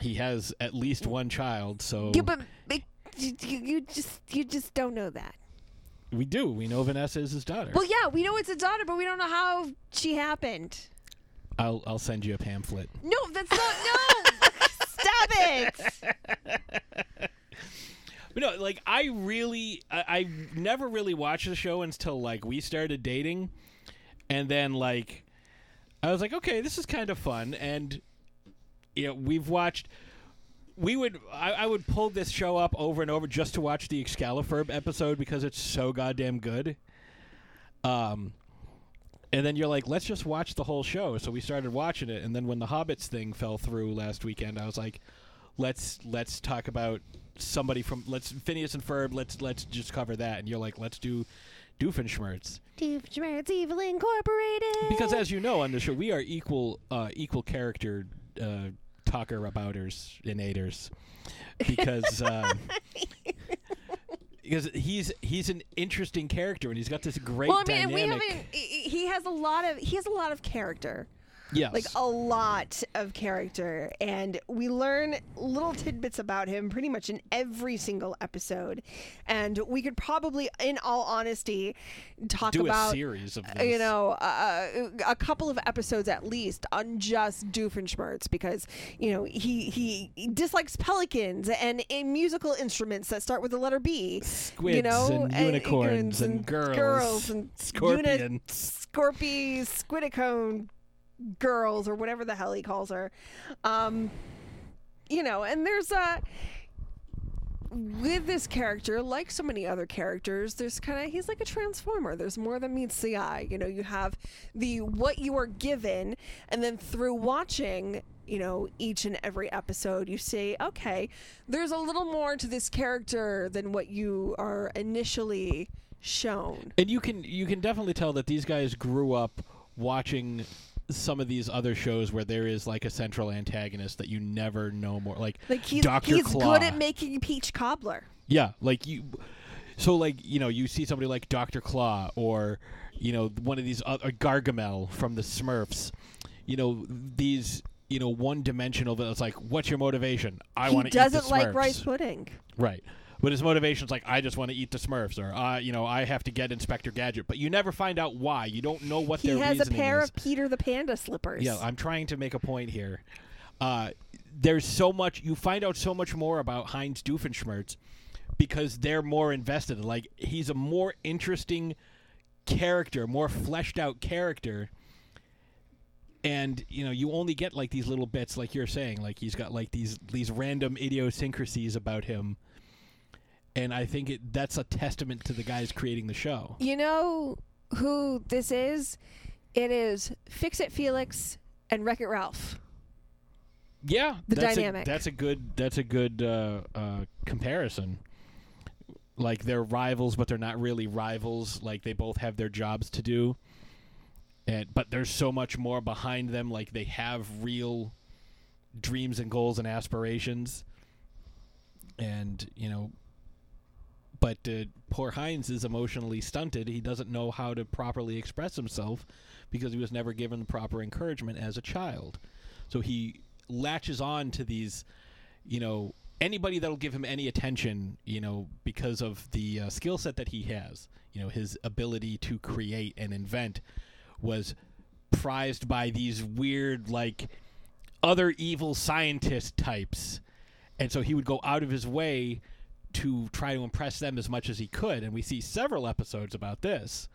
He has at least one child, so. Yeah, but it, you, you just you just don't know that. We do. We know Vanessa is his daughter. Well, yeah, we know it's his daughter, but we don't know how she happened. I'll I'll send you a pamphlet. No, that's not no. Stop it. But no, like, I really, I, I never really watched the show until, like, we started dating. And then, like, I was like, okay, this is kind of fun. And, you know, we've watched, we would, I, I would pull this show up over and over just to watch the Excalibur episode because it's so goddamn good. Um, and then you're like, let's just watch the whole show. So we started watching it. And then when the Hobbits thing fell through last weekend, I was like, let's, let's talk about somebody from let's Phineas and Ferb let's let's just cover that, and you're like, let's do Doofenshmirtz Doofenshmirtz Evil Incorporated, because as you know on the show we are equal uh, equal character uh, talker abouters and aiders, because uh, because he's he's an interesting character and he's got this great well, I mean, dynamic we haven't, he has a lot of he has a lot of character. Yes. Like a lot of character, and we learn little tidbits about him pretty much in every single episode, and we could probably, in all honesty, talk Do about a series of this. You know uh, a couple of episodes at least on just Doofenshmirtz, because you know he he dislikes pelicans and in musical instruments that start with the letter B, squids, you know, and unicorns and, and, and girls, girls and scorpion, uni- scorpies, squidicone. Girls or whatever the hell he calls her, um, you know, and there's a with this character, like so many other characters, there's kind of, he's like a transformer. There's more than meets the eye. You know, you have the what you are given, and then through watching, you know, each and every episode, you see, okay, there's a little more to this character than what you are initially shown. And you can you can definitely tell that these guys grew up watching some of these other shows where there is like a central antagonist that you never know more, like, like he's, Doctor He's Claw. Good at making peach cobbler. Yeah, like you. So like, you know, you see somebody like Doctor Claw, or, you know, one of these other, Gargamel from the Smurfs. You know, these, you know, one-dimensional. It's like, what's your motivation? I want to eat the Smurfs. He doesn't like rice pudding. Right. But his motivation's like, I just want to eat the Smurfs, or, uh, you know, I have to get Inspector Gadget. But you never find out why. You don't know what he their reasoning is. He has a pair is. of Peter the Panda slippers. Yeah, I'm trying to make a point here. Uh, there's so much. You find out so much more about Heinz Doofenshmirtz because they're more invested. Like, he's a more interesting character, more fleshed-out character. And, you know, you only get, like, these little bits, like you're saying. Like, he's got, like, these, these random idiosyncrasies about him. And I think it, that's a testament to the guys creating the show. You know who this is? It is Fix-It Felix and Wreck-It Ralph. Yeah, the that's dynamic. A, that's a good. That's a good uh, uh, comparison. Like, they're rivals, but they're not really rivals. Like, they both have their jobs to do, and but there's so much more behind them. Like, they have real dreams and goals and aspirations, and you know. But uh, poor Heinz is emotionally stunted. He doesn't know how to properly express himself because he was never given the proper encouragement as a child. So he latches on to these, you know, anybody that'll give him any attention, you know, because of the uh, skill set that he has. You know, his ability to create and invent was prized by these weird, like, other evil scientist types. And so he would go out of his way to try to impress them as much as he could, and we see several episodes about this,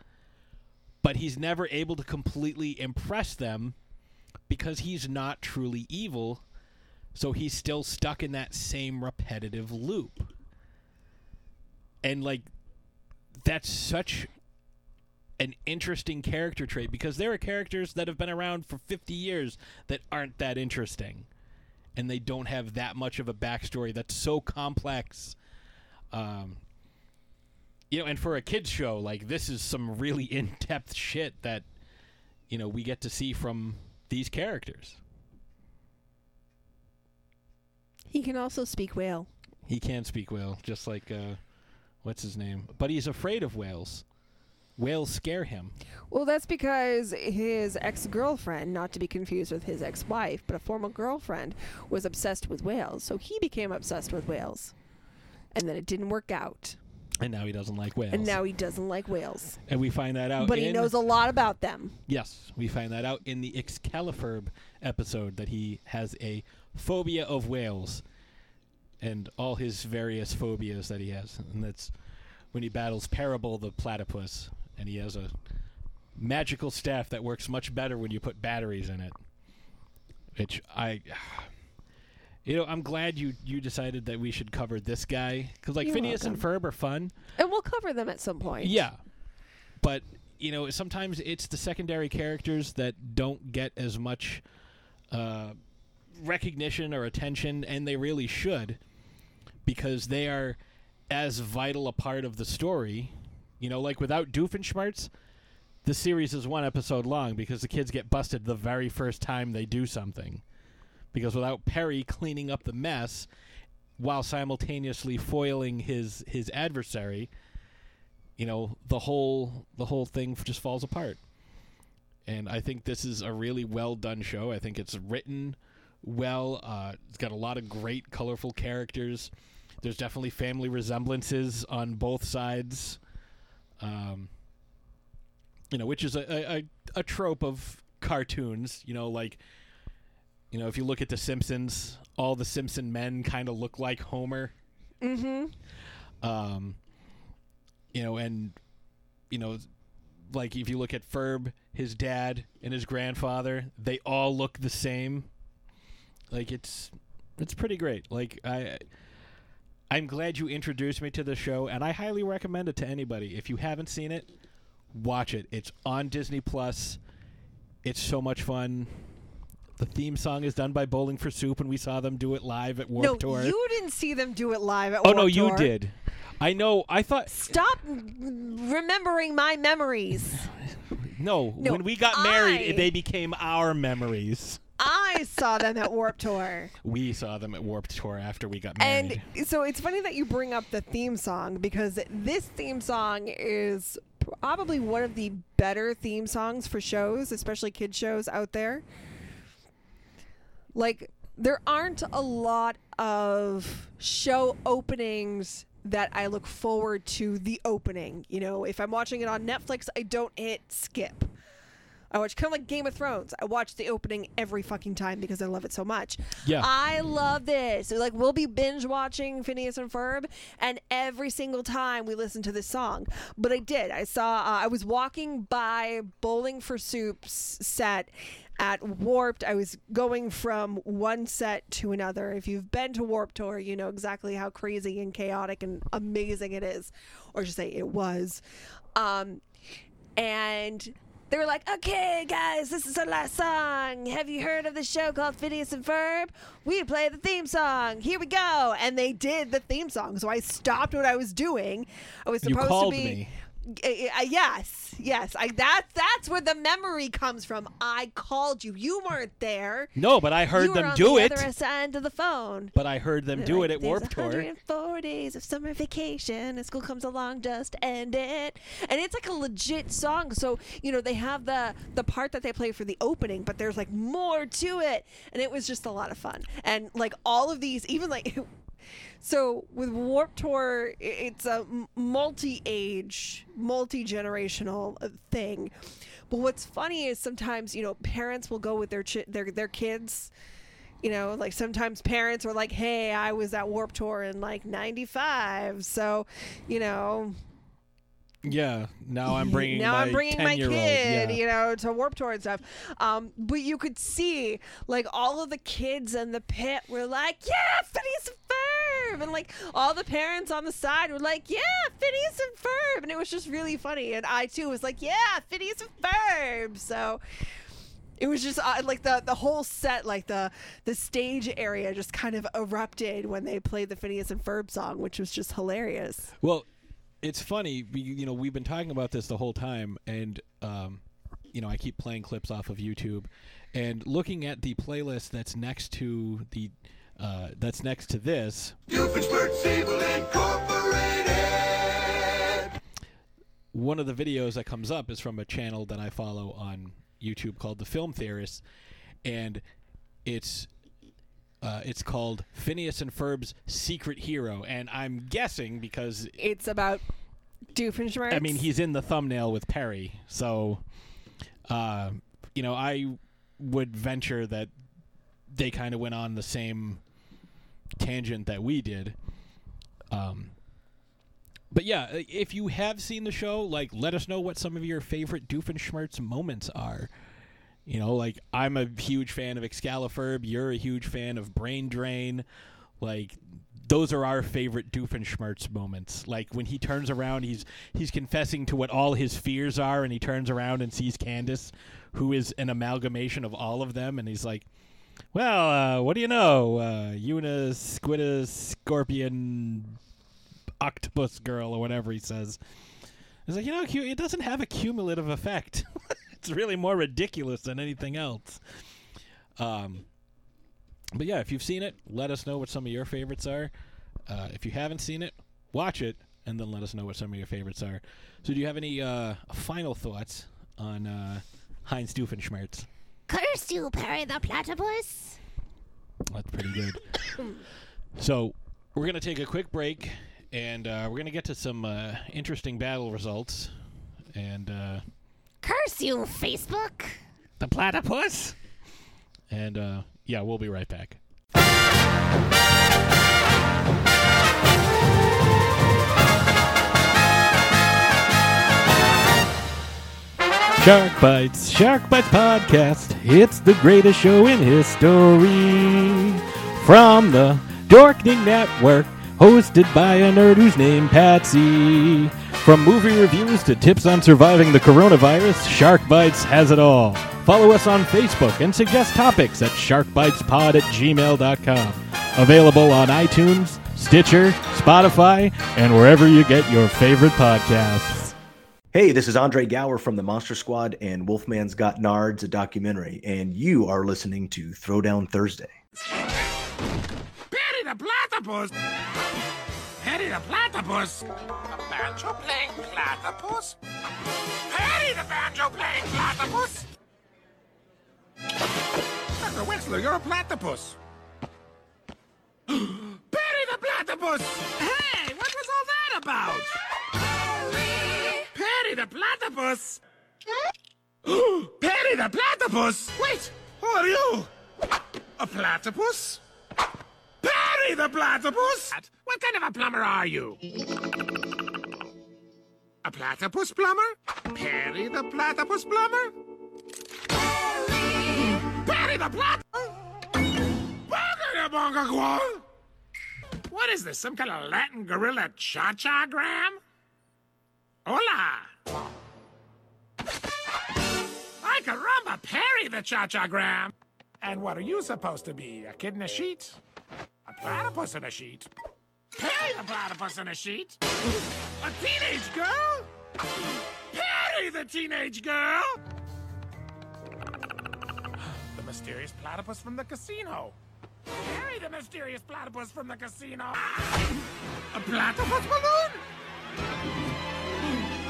but he's never able to completely impress them because he's not truly evil, so he's still stuck in that same repetitive loop. And, like, that's such an interesting character trait, because there are characters that have been around for fifty years that aren't that interesting, and they don't have that much of a backstory that's so complex. Um, you know, and for a kids show, like, this is some really in-depth shit that, you know, we get to see from these characters. He can also speak whale. He can speak whale, just like, uh, what's his name? But he's afraid of whales. Whales scare him. Well, that's because his ex-girlfriend, not to be confused with his ex-wife, but a former girlfriend, was obsessed with whales, so he became obsessed with whales. And then it didn't work out. And now he doesn't like whales. And now he doesn't like whales. And we find that out. But in, he knows a lot about them. Yes. We find that out in the Excalifurb episode, that he has a phobia of whales and all his various phobias that he has. And that's when he battles Parable the Platypus. And he has a magical staff that works much better when you put batteries in it. Which I... You know, I'm glad you, you decided that we should cover this guy. Because, like, You're Phineas welcome. and Ferb are fun. And we'll cover them at some point. Yeah. But, you know, sometimes it's the secondary characters that don't get as much uh, recognition or attention, and they really should, because they are as vital a part of the story. You know, like, without Doofenshmirtz, the series is one episode long because the kids get busted the very first time they do something. Because without Perry cleaning up the mess while simultaneously foiling his, his adversary, you know, the whole the whole thing just falls apart. And I think this is a really well-done show. I think it's written well. Uh, it's got a lot of great, colorful characters. There's definitely family resemblances on both sides, um, you know, which is a, a, a trope of cartoons, you know, like... You know, if you look at The Simpsons, all the Simpson men kind of look like Homer. Mm-hmm. Um, you know, and, you know, like if you look at Ferb, his dad and his grandfather, they all look the same. Like, it's it's pretty great. Like, I I'm glad you introduced me to the show, and I highly recommend it to anybody. If you haven't seen it, watch it. It's on Disney plus. It's so much fun. The theme song is done by Bowling for Soup, and we saw them do it live at Warped no, Tour. No, you didn't see them do it live at oh, Warped no, Tour. Oh, no, you did. I know. I thought... Stop remembering my memories. No, no, when we got I, married, they became our memories. I saw them at Warped Tour. We saw them at Warped Tour after we got married. And so it's funny that you bring up the theme song, because this theme song is probably one of the better theme songs for shows, especially kid shows out there. Like, there aren't a lot of show openings that I look forward to the opening. You know, if I'm watching it on Netflix, I don't hit skip. I watch, kind of like Game of Thrones, I watch the opening every fucking time because I love it so much. Yeah. I love this. So, like, we'll be binge watching Phineas and Ferb, and every single time we listen to this song. But I did. I saw, uh, I was walking by Bowling for Soup's set at Warped. I was going from one set to another. If you've been to Warped Tour, you know exactly how crazy and chaotic and amazing it is. Or should I say it was. Um, and... They were like, okay, guys, this is our last song. Have you heard of the show called Phineas and Ferb? We play the theme song. Here we go. And they did the theme song. So I stopped what I was doing. I was supposed you called to be. Me. Uh, yes, yes. I, that, that's where the memory comes from. I called you. You weren't there. No, but I heard you them were on do the it. Other end of the phone. But I heard them They're do like, it at Warped Tour. one hundred four days of summer vacation, and school comes along just to end it. And it's like a legit song. So, you know, they have the the part that they play for the opening, but there's like more to it. And it was just a lot of fun. And like all of these, even like. So with Warped Tour, it's a multi-age, multi-generational thing. But what's funny is sometimes, you know, parents will go with their chi- their their kids. You know, like sometimes parents are like, "Hey, I was at Warped Tour in like ninety-five, so, you know." Yeah, now I'm bringing now my I'm bringing my kid, yeah. you know, to Warped Tour and stuff. Um, but you could see like all of the kids in the pit were like, "Yeah, Phineas and Ferb," and like all the parents on the side were like, "Yeah, Phineas and Ferb," and it was just really funny. And I too was like, "Yeah, Phineas and Ferb." So it was just uh, like the the whole set, like the the stage area, just kind of erupted when they played the Phineas and Ferb song, which was just hilarious. Well. It's funny, we, you know, we've been talking about this the whole time, and, um, you know, I keep playing clips off of YouTube, and looking at the playlist that's next to the, uh, that's next to this, Doofenshmirtz Evil Incorporated. One of the videos that comes up is from a channel that I follow on YouTube called The Film Theorists, and it's... Uh, it's called Phineas and Ferb's Secret Hero, and I'm guessing because... It's about Doofenshmirtz? I mean, he's in the thumbnail with Perry, so, uh, you know, I would venture that they kind of went on the same tangent that we did. Um, but yeah, if you have seen the show, like, let us know what some of your favorite Doofenshmirtz moments are. You know, like, I'm a huge fan of Excalifurb. You're a huge fan of Brain Drain. Like, those are our favorite Doofenshmirtz moments. Like, when he turns around, he's he's confessing to what all his fears are, and he turns around and sees Candace, who is an amalgamation of all of them, and he's like, well, uh, what do you know? Uh, Una, Squidda, Scorpion, Octopus Girl, or whatever he says. It's like, you know, it doesn't have a cumulative effect. It's really more ridiculous than anything else. Um, but yeah, if you've seen it, let us know what some of your favorites are. Uh, if you haven't seen it, watch it, and then let us know what some of your favorites are. So do you have any uh, final thoughts on uh, Heinz Doofenshmirtz? Curse you, Perry the Platypus! That's pretty good. So we're going to take a quick break, and uh, we're going to get to some uh, interesting battle results. And... Uh, Curse you, Facebook! The platypus! And, uh, yeah, we'll be right back. Shark Bites, Shark Bites Podcast. It's the greatest show in history. From the Dorkening Network, hosted by a nerd who's named Patsy. From movie reviews to tips on surviving the coronavirus, Shark Bites has it all. Follow us on Facebook and suggest topics at sharkbitespod at gmail dot com. Available on iTunes, Stitcher, Spotify, and wherever you get your favorite podcasts. Hey, this is Andre Gower from the Monster Squad and Wolfman's Got Nards, a documentary, and you are listening to Throwdown Thursday. Perry the Platypus! Perry the Platypus! A banjo-playing platypus? Perry the banjo-playing platypus! Doctor Wexler, you're a platypus! Perry the Platypus! Hey, what was all that about? Perry the Platypus! Perry the Platypus! Wait, who are you? A platypus? Perry the Platypus! What kind of a plumber are you? A platypus plumber? Perry the Platypus plumber? Perry the Platypus! What is this, some kind of Latin gorilla cha-cha gram? Hola! I caramba, Perry the cha-cha gram! And what are you supposed to be, a kid in a sheet? A platypus in a sheet? Perry the platypus in a sheet? A teenage girl? Perry the teenage girl? The mysterious platypus from the casino. Perry the mysterious platypus from the casino. A platypus balloon?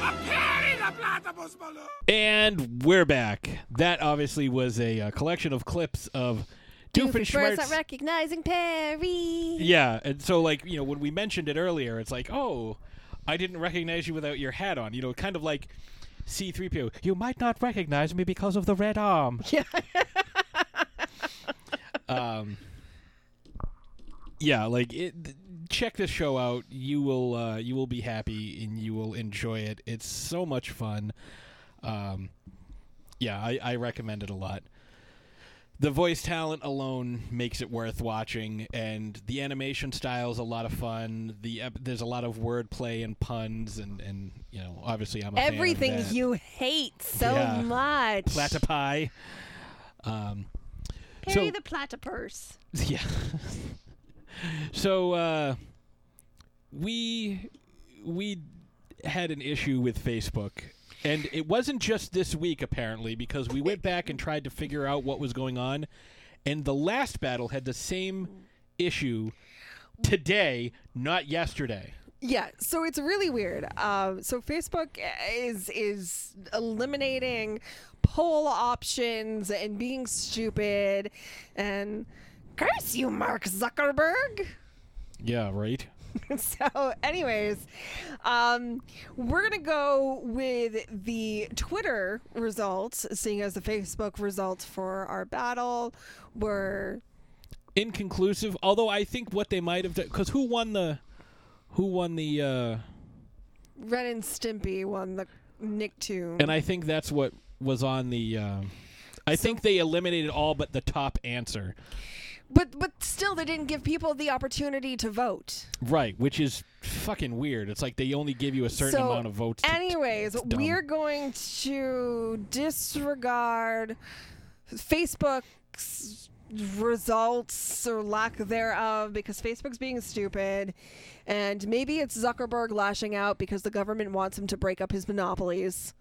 A Perry the platypus balloon? And we're back. That obviously was a uh, collection of clips of Doofenshmirtz. Doofenshmirtz recognizing Perry. Yeah, and so like, you know, when we mentioned it earlier, it's like, oh, I didn't recognize you without your hat on. You know, kind of like C three P O. You might not recognize me because of the red arm. Yeah. um... Yeah, like it, check this show out. You will uh, you will be happy and you will enjoy it. It's so much fun. Um, yeah, I, I recommend it a lot. The voice talent alone makes it worth watching, and the animation style is a lot of fun. The ep- there's a lot of wordplay and puns, and, and you know, obviously I'm a everything fan of that. You hate so yeah. much. Platypi. Um, Perry so, the platypurse. Yeah. So uh, we we had an issue with Facebook, and it wasn't just this week apparently, because we went back and tried to figure out what was going on, and the last battle had the same issue today, not yesterday. Yeah, so it's really weird. Um, so Facebook is is eliminating poll options and being stupid and... curse you, Mark Zuckerberg. Yeah, right. So, anyways, um, we're going to go with the Twitter results, seeing as the Facebook results for our battle were... inconclusive, although I think what they might have done... Because who won the... Who won the... Uh... Ren and Stimpy won the Nicktoon. And I think that's what was on the... Uh... I so... think they eliminated all but the top answer. But but still, they didn't give people the opportunity to vote. Right, which is fucking weird. It's like they only give you a certain so, amount of votes. Anyways, to, we're going to disregard Facebook's results or lack thereof because Facebook's being stupid. And maybe it's Zuckerberg lashing out because the government wants him to break up his monopolies.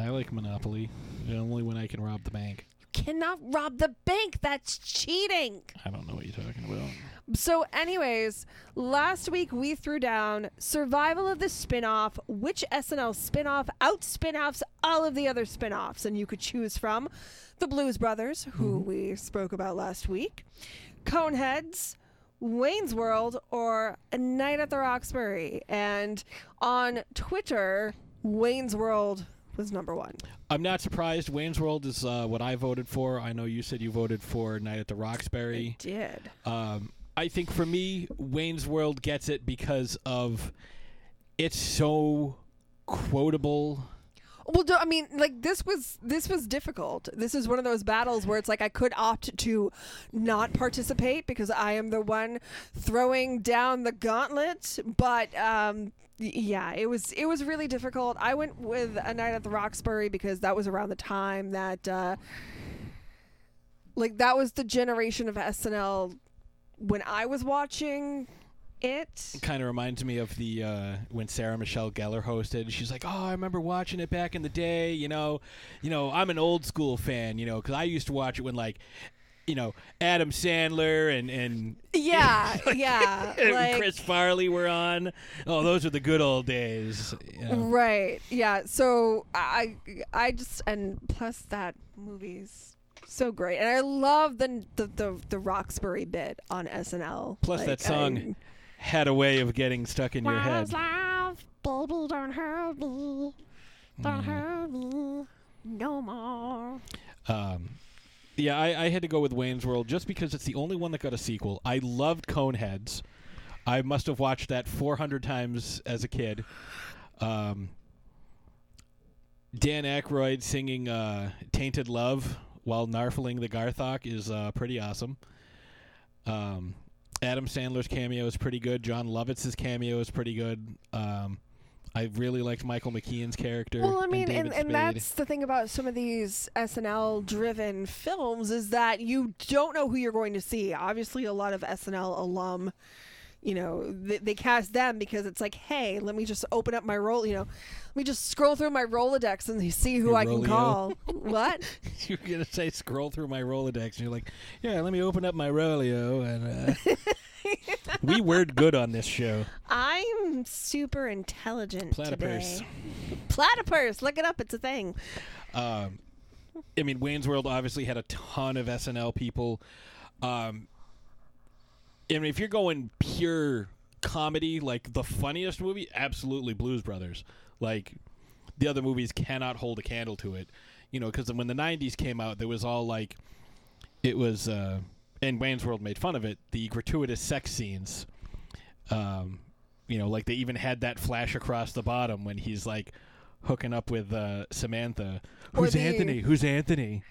I like Monopoly. Only when I can rob the bank. Cannot rob the bank. That's cheating. I don't know what you're talking about. So anyways, last week we threw down survival of the spinoff, which S N L spinoff, out spinoffs, all of the other spinoffs. And you could choose from the Blues Brothers, who mm-hmm. we spoke about last week, Coneheads, Wayne's World, or A Night at the Roxbury. And on Twitter, Wayne's World was number one. I'm not surprised. Wayne's World is uh, what I voted for. I know you said you voted for Night at the Roxbury. I did. Um, I think for me, Wayne's World gets it because of it's so quotable. Well, I mean, like this was this was difficult. This is one of those battles where it's like I could opt to not participate because I am the one throwing down the gauntlet. But um, yeah, it was it was really difficult. I went with A Night at the Roxbury because that was around the time that uh, like that was the generation of S N L when I was watching. It kind of reminds me of the uh, when Sarah Michelle Gellar hosted. She's like, "Oh, I remember watching it back in the day. You know, you know, I'm an old school fan. You know, because I used to watch it when like, you know, Adam Sandler and and yeah, like, yeah, and like, Chris Farley were on. Oh, those are the good old days, you know? Right? Yeah. So I, I just and plus that movie's so great, and I love the the the, the Roxbury bit on S N L. Plus like, that song. I, had a way of getting stuck in your head. Love, baby, don't hurt me. Don't mm. hurt me no more. Um, yeah, I, I had to go with Wayne's World just because it's the only one that got a sequel. I loved Coneheads. I must have watched that four hundred times as a kid. Um, Dan Aykroyd singing uh, Tainted Love while narfling the Garthok is uh, pretty awesome. Um... Adam Sandler's cameo is pretty good. John Lovitz's cameo is pretty good. Um, I really liked Michael McKean's character. Well, I mean, and, and, and that's the thing about some of these S N L-driven films is that you don't know who you're going to see. Obviously, a lot of S N L alum, you know, they, they cast them because it's like, hey, let me just open up my roll, you know, let me just scroll through my Rolodex and see who Your I Roleo. Can call. What? You're going to say scroll through my Rolodex, and you're like, yeah, let me open up my Roleo. And uh, we word good on this show. I'm super intelligent Platypus. Today. Platypus. Look it up. It's a thing. Um, I mean, Wayne's World obviously had a ton of S N L people. Um, I mean, if you're going pure comedy, like the funniest movie, absolutely Blues Brothers. Like, the other movies cannot hold a candle to it, you know, because when the nineties came out, there was all, like, it was, uh, and Wayne's World made fun of it, the gratuitous sex scenes. Um, you know, like, they even had that flash across the bottom when he's, like, hooking up with uh, Samantha. Who's the, Anthony? Who's Anthony?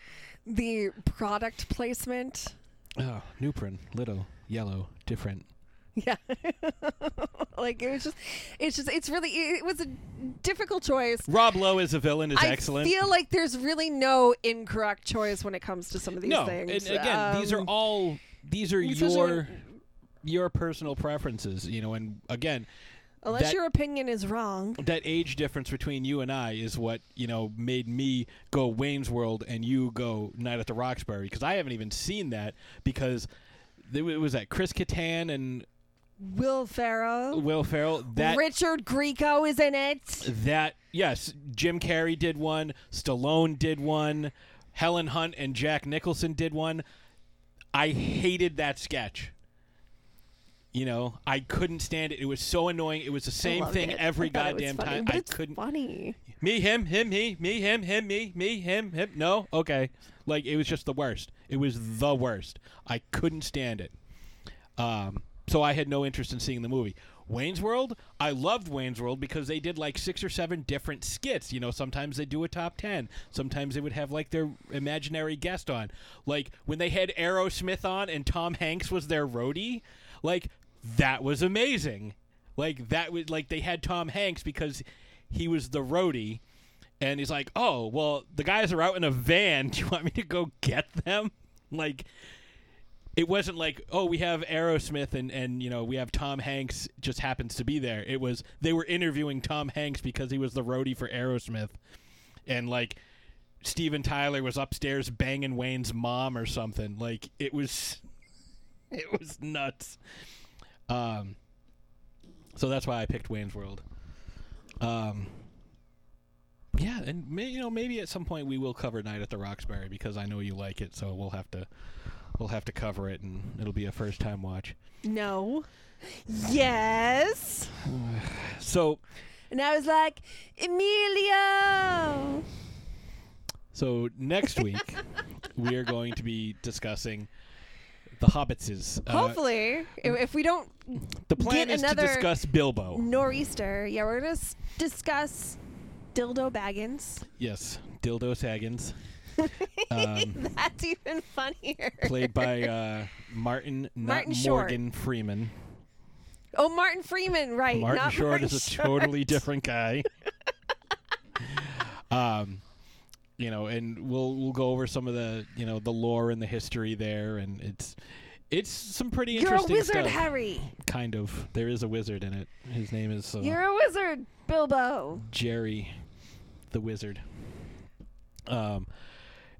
The product placement. Oh, Nuprin, little, yellow, different. Yeah. Like, it was just, it's just, it's really, it was a difficult choice. Rob Lowe as a villain is I excellent. I feel like there's really no incorrect choice when it comes to some of these no, things. No, and again, um, these are all, these are your, are, your personal preferences, you know, and again. Unless that, your opinion is wrong. That age difference between you and I is what, you know, made me go Wayne's World and you go Night at the Roxbury, because I haven't even seen that because it was that Chris Kattan and Will Ferrell. Will Ferrell. That, Richard Grieco is in it. That, yes. Jim Carrey did one. Stallone did one. Helen Hunt and Jack Nicholson did one. I hated that sketch. You know, I couldn't stand it. It was so annoying. It was the same thing it. every goddamn funny, time. But I it's couldn't. Funny. Me, him, him, he, me, him, him, me, me, him, him. No? Okay. Like, it was just the worst. It was the worst. I couldn't stand it. Um. So I had no interest in seeing the movie. Wayne's World, I loved Wayne's World because they did like six or seven different skits. You know, sometimes they do a top ten. Sometimes they would have like their imaginary guest on. Like when they had Aerosmith on and Tom Hanks was their roadie, like that was amazing. Like that was like they had Tom Hanks because he was the roadie. And he's like, oh, well, the guys are out in a van. Do you want me to go get them? Like... It wasn't like, oh, we have Aerosmith and, and, you know, we have Tom Hanks just happens to be there. It was they were interviewing Tom Hanks because he was the roadie for Aerosmith. And, like, Steven Tyler was upstairs banging Wayne's mom or something. Like, it was it was nuts. Um, so that's why I picked Wayne's World. Um, yeah, and, may, you know, maybe at some point we will cover Night at the Roxbury because I know you like it, so we'll have to... We'll have to cover it, and it'll be a first-time watch. No. Yes. So. And I was like, Emilio. So next week, we are going to be discussing the Hobbitses. Hopefully, uh, if we don't, the plan get is another to discuss Bilbo. Nor'easter. Yeah, we're gonna s- discuss Dildo Baggins. Yes, Dildo Saggins. Um, That's even funnier. Played by uh, Martin, Martin not Short. Morgan Freeman. Oh, Martin Freeman, right. Martin not Short Martin is a Short. totally different guy. um, you know, and we'll we'll go over some of the, you know, the lore and the history there, and it's it's some pretty interesting You're a wizard, stuff. Harry. Kind of. There is a wizard in it. His name is uh, You're a wizard, Bilbo. Jerry the Wizard. Um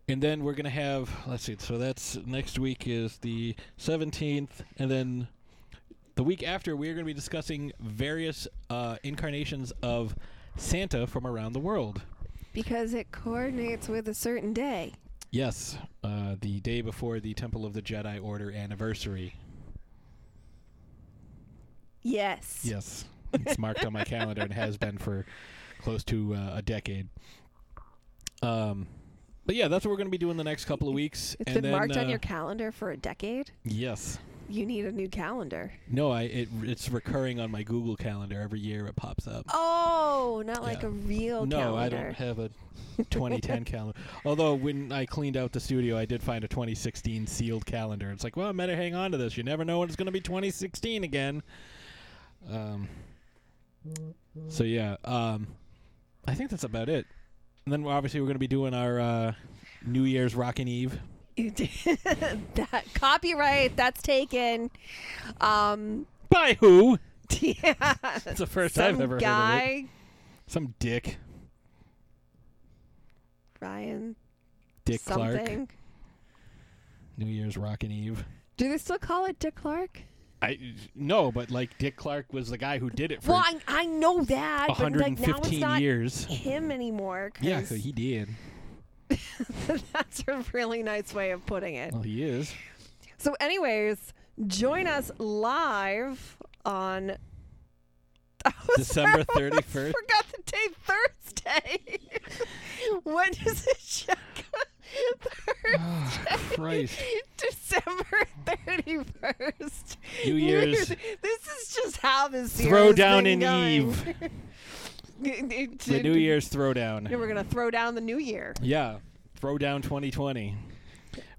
And then we're going to have, let's see, so that's next week is the seventeenth, and then the week after we're going to be discussing various uh, incarnations of Santa from around the world. Because it coordinates with a certain day. Yes, uh, the day before the Temple of the Jedi Order anniversary. Yes. Yes, it's marked on my calendar and has been for close to uh, a decade. Um. But yeah, that's what we're going to be doing the next couple of weeks. It's and been then, marked uh, on your calendar for a decade? Yes. You need a new calendar. No, I it, it's recurring on my Google Calendar. Every year it pops up. Oh, not yeah. like a real no, calendar. No, I don't have a twenty ten calendar. Although when I cleaned out the studio, I did find a twenty sixteen sealed calendar. It's like, well, I better hang on to this. You never know when it's going to be twenty sixteen again. Um. So yeah, um, I think that's about it. And then, obviously, we're going to be doing our uh, New Year's Rockin' Eve. You did. That copyright, that's taken. Um, By who? Yeah. That's the first Some I've ever guy. heard of it. Some dick. Ryan. Dick something. Clark. New Year's Rockin' Eve. Do they still call it Dick Clark? I No, but, like, Dick Clark was the guy who did it for Well, I, I know that, one hundred fifteen but, like, now it's not years. him anymore. Yeah, so he did. That's a really nice way of putting it. Well, he is. So, anyways, join us live on... December thirty-first. I forgot the date, Thursday. When does it check Thursday? Oh, Christ. December thirty-first. New Year's. This is just how this year Throw down in going. Eve. The New Year's throwdown. Yeah, we're going to throw down the new year. Yeah. Throw down twenty twenty.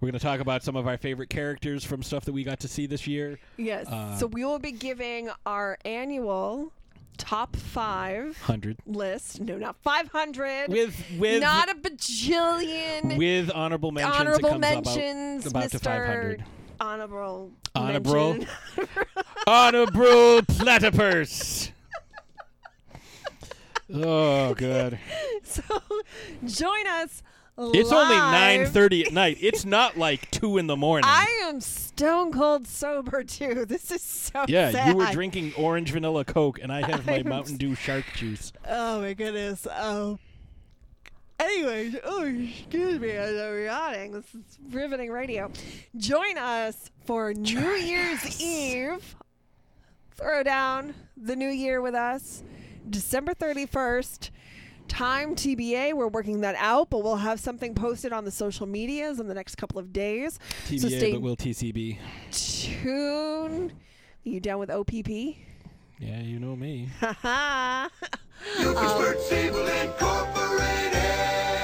We're going to talk about some of our favorite characters from stuff that we got to see this year. Yes. Uh, so we will be giving our annual... Top five hundred list. No, not five hundred. With with not a bajillion. With honorable mentions. Honorable it comes mentions. About, about to five hundred. Honorable. Honorable. Honorable platypus. Oh, good. So, join us. It's live. Only nine thirty at night. It's not like two in the morning. I am stone cold sober, too. This is so yeah, sad. Yeah, you were drinking orange vanilla Coke, and I have my I'm Mountain Dew shark juice. Oh, my goodness. Um, anyways, oh, excuse me. I'm yawning. This is riveting radio. Join us for Join New us. Year's Eve. Throw down the new year with us. December thirty-first. Time T B A, we're working that out, but we'll have something posted on the social medias in the next couple of days. T B A, so stay but we'll T C B. Tune. Are you down with O P P? Yeah, you know me. Ha Doofenshmirtz Evil Incorporated.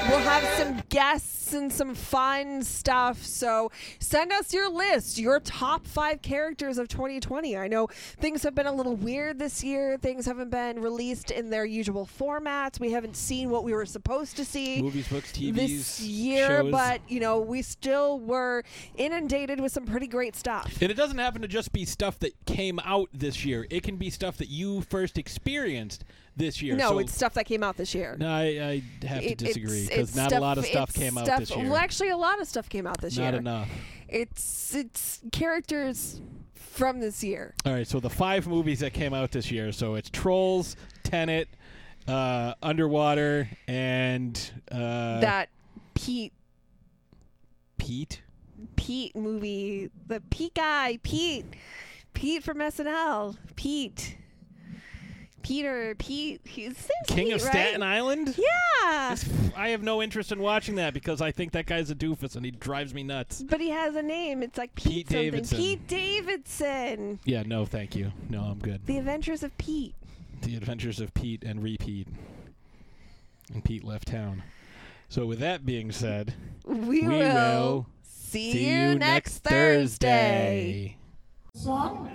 We'll have some guests and some fun stuff. So send us your list, your top five characters of twenty twenty. I know things have been a little weird this year. Things haven't been released in their usual formats. We haven't seen what we were supposed to see. Movies, books, T Vs, this year, shows. But you know, we still were inundated with some pretty great stuff. And it doesn't happen to just be stuff that came out this year. It can be stuff that you first experienced this year. No, so it's stuff that came out this year. No, I, I have it, to disagree because not stuff, a lot of stuff came stuff, out this year. Well, actually, a lot of stuff came out this not year. Not enough. It's it's characters from this year. All right, so the five movies that came out this year. So it's Trolls, Tenet, uh, Underwater, and uh, that Pete. Pete. Pete movie. The Pete guy. Pete. Pete from S N L. Pete. Peter, Pete, he's King Pete, of right? Staten Island? Yeah. It's, I have no interest in watching that because I think that guy's a doofus and he drives me nuts. But he has a name. It's like Pete, Pete something. Davidson. Pete Davidson. Yeah, no, thank you. No, I'm good. The Adventures of Pete. The Adventures of Pete and Repeat. and Pete left town. So with that being said, we, we will, will see, see you, you next Thursday. Song?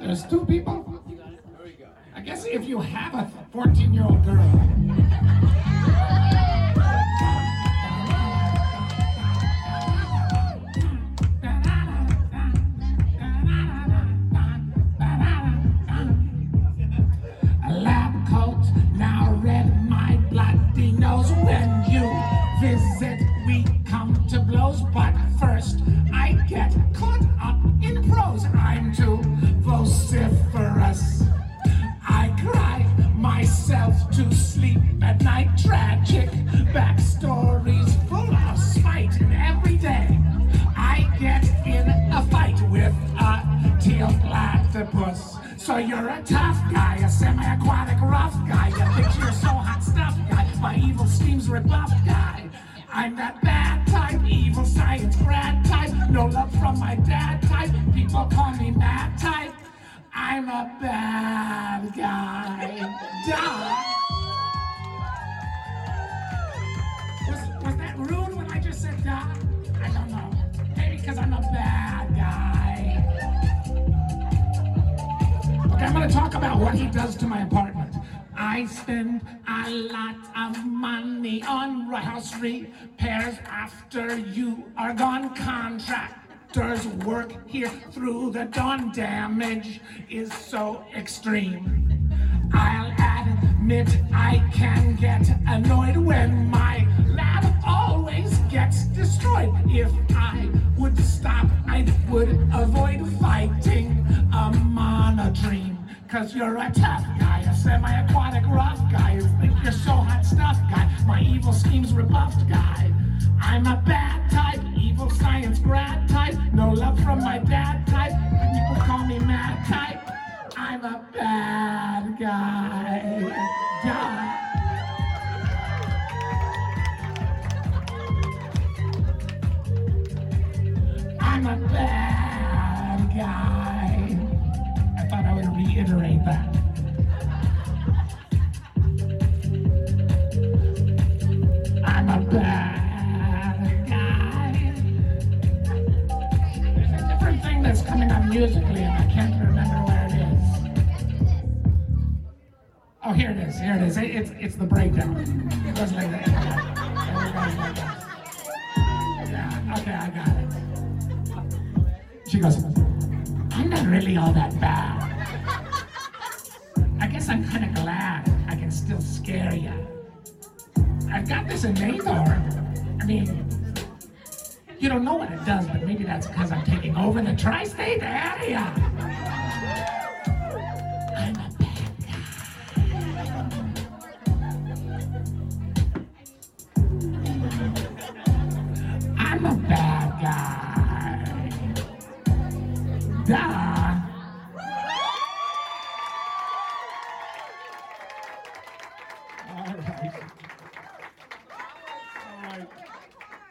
There's two people. There we go. I guess if you have a fourteen-year-old girl... When you visit, we come to blows, but first I get caught up in prose. I'm too vociferous. I cry myself to sleep at night. Tragic backstories full of spite, and every day I get in a fight with a teal platypus. So you're a tough guy, a semi-aquatic rough guy. You think you're so hot stuff guy, my evil schemes rebuffed guy. I'm that bad type, evil science grad type, no love from my dad type, people call me mad type. I'm a bad guy. Duh. Was, was that rude when I just said duh? I don't know. Maybe because I'm a bad guy. I'm going to talk about what he does to my apartment. I spend a lot of money on house repairs after you are gone. Contractors work here through the dawn. Damage is so extreme. I'll admit I can get annoyed when my lab always gets destroyed. If I would stop, I would avoid fighting a monodream. Cause you're a tough guy, a semi-aquatic rough guy. You think you're so hot stuff guy, my evil schemes rebuffed guy. I'm a bad type, evil science grad type, no love from my dad type, people call me mad type. I'm a bad guy. Yeah. I'm a bad guy. I would reiterate that. I'm a bad guy. There's a different thing that's coming up musically, and I can't remember where it is. Oh, here it is. Here it is. It, it's it's the breakdown. It goes like that. Yeah. Okay, I got it. She goes. I'm not really all that bad. I guess I'm kind of glad I can still scare ya. I've got this in Nador. I mean, you don't know what it does, but maybe that's because I'm taking over the tri-state area. I'm a bad guy. I'm a bad